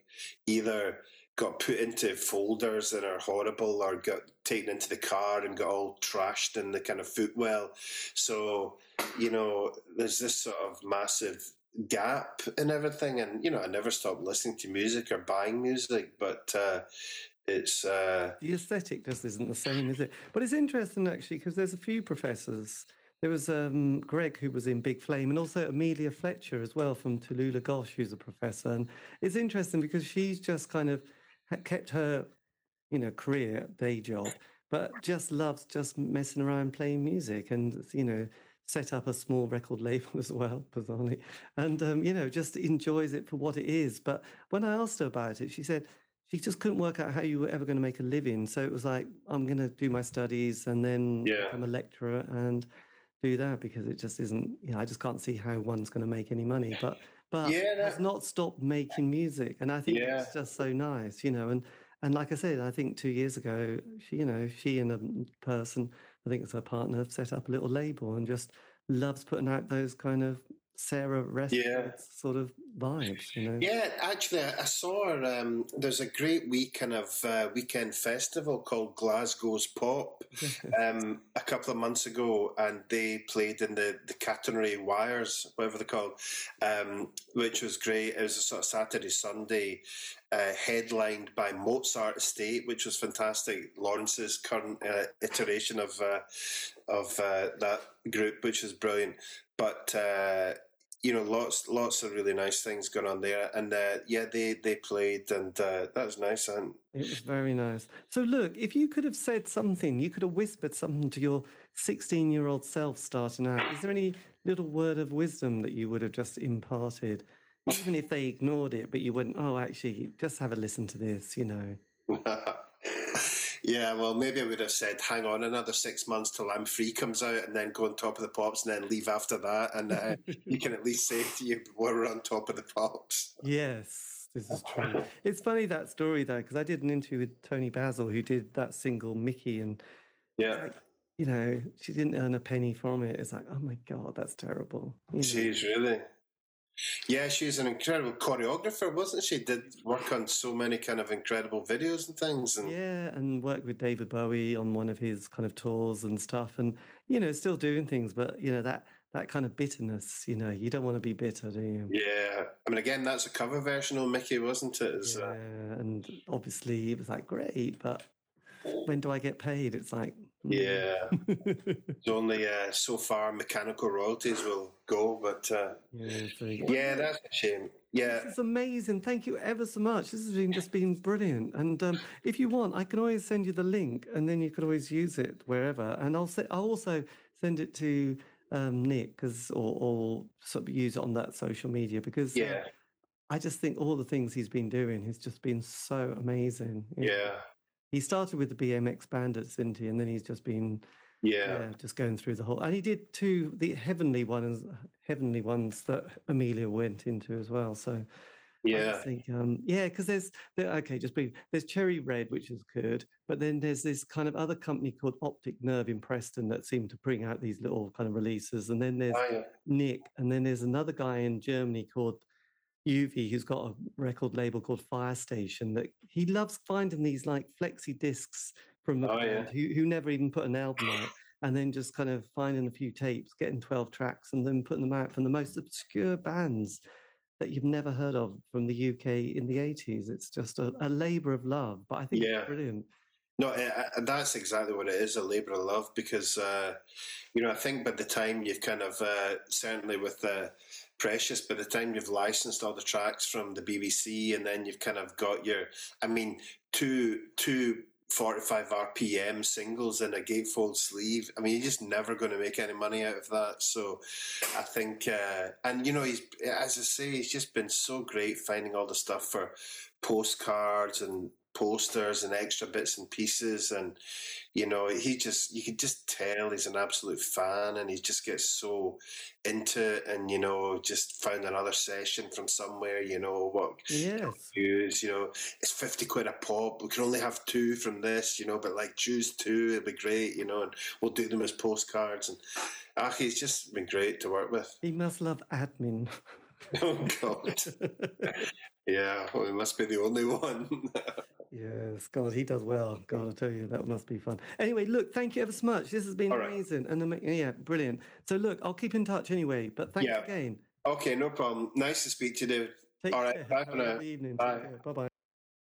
either got put into folders that are horrible or got taken into the car and got all trashed in the kind of footwell. So, you know, there's this sort of massive gap in everything. And, you know, I never stopped listening to music or buying music, but it's... The aesthetic just isn't the same, is it? But it's interesting, actually, because there's a few professors. There was Greg, who was in Big Flame, and also Amelia Fletcher as well from Tallulah Gosh, who's a professor. And it's interesting because she's just kind of kept her, you know, career, day job, but just loves just messing around playing music and, you know, set up a small record label as well, bizarrely, and, you know, just enjoys it for what it is. But when I asked her about it, she said she just couldn't work out how you were ever going to make a living. So it was like, I'm going to do my studies and then become a lecturer and do that, because it just isn't, you know, I just can't see how one's going to make any money. But has not stopped making music. And I think it's just so nice, you know. And like I said, I think 2 years ago, she, you know, she and a person, I think it's her partner, have set up a little label and just loves putting out those kind of Sarah Records sort of vibes, you know. Yeah, actually, I saw her, there's a great week kind of weekend festival called Glasgow's Pop a couple of months ago, and they played in the catenary wires, whatever they're called, which was great. It was a sort of Saturday, Sunday, headlined by Mozart Estate, which was fantastic. Lawrence's current iteration of that group, which is brilliant. But you know, lots of really nice things going on there, and they played, and that was nice. And it was very nice. So look, if you could have said something, you could have whispered something to your 16-year-old self starting out, is there any little word of wisdom that you would have just imparted, even if they ignored it? But you wouldn't. Oh, actually, just have a listen to this, you know. Yeah, well, maybe I would have said, hang on another 6 months till I'm Free comes out, and then go on Top of the Pops, and then leave after that. And you can at least say to you, we're on Top of the Pops. Yes, this is true. It's funny, that story, though, because I did an interview with Tony Basil, who did that single Mickey, and, like, you know, she didn't earn a penny from it. It's like, oh, my God, that's terrible. You know? She's really... Yeah, she's an incredible choreographer, wasn't she? Did work on so many kind of incredible videos and things. And... Yeah, and worked with David Bowie on one of his kind of tours and stuff, and, you know, still doing things. But, you know, that kind of bitterness, you know, you don't want to be bitter, do you? Yeah. I mean, again, that's a cover version of Mickey, wasn't it? And obviously it was like, great, but when do I get paid? It's like... Yeah. It's only so far mechanical royalties will go, but that's a shame. Yeah. It's amazing. Thank you ever so much. This has been just been brilliant. And if you want, I can always send you the link, and then you could always use it wherever. And I'll also send it to Nick, or sort of use it on that social media, because I just think all the things he's been doing has just been so amazing. Yeah. He started with the BMX Bandits, didn't he? And then he's just been, just going through the whole. And he did the heavenly ones that Amelia went into as well. So, I think, because there's Cherry Red, which is good, but then there's this kind of other company called Optic Nerve in Preston that seemed to bring out these little kind of releases. And then there's Nick, and then there's another guy in Germany called Uvi, who's got a record label called Fire Station, that he loves finding these like flexi discs from the band who never even put an album out, and then just kind of finding a few tapes, getting 12 tracks, and then putting them out from the most obscure bands that you've never heard of from the UK in the 80s. It's just a labour of love, but I think it's brilliant. No, that's exactly what it is, a labour of love, because, you know, I think by the time you've kind of, certainly with Precious, by the time you've licensed all the tracks from the BBC, and then you've kind of got your, I mean, two 45 RPM singles in a gatefold sleeve. I mean, you're just never going to make any money out of that. So I think, and, you know, he's, as I say, he's just been so great finding all the stuff for Postcards and posters and extra bits and pieces, and you know, he just, you could just tell he's an absolute fan, and he just gets so into it, and you know, just found another session from somewhere, you know, what views, you know, it's 50 quid a pop, we can only have two from this, you know, but like choose two, it'd be great, you know, and we'll do them as postcards. And he's just been great to work with. He must love admin. Oh God. Yeah, well, he must be the only one. Yes, God, he does well. God, I tell you, that must be fun. Anyway, look, thank you ever so much. This has been amazing. Right. And yeah, brilliant. So look, I'll keep in touch anyway, but thanks again. Okay, no problem. Nice to speak to you, David. Take care. Bye for now. Bye. Bye-bye.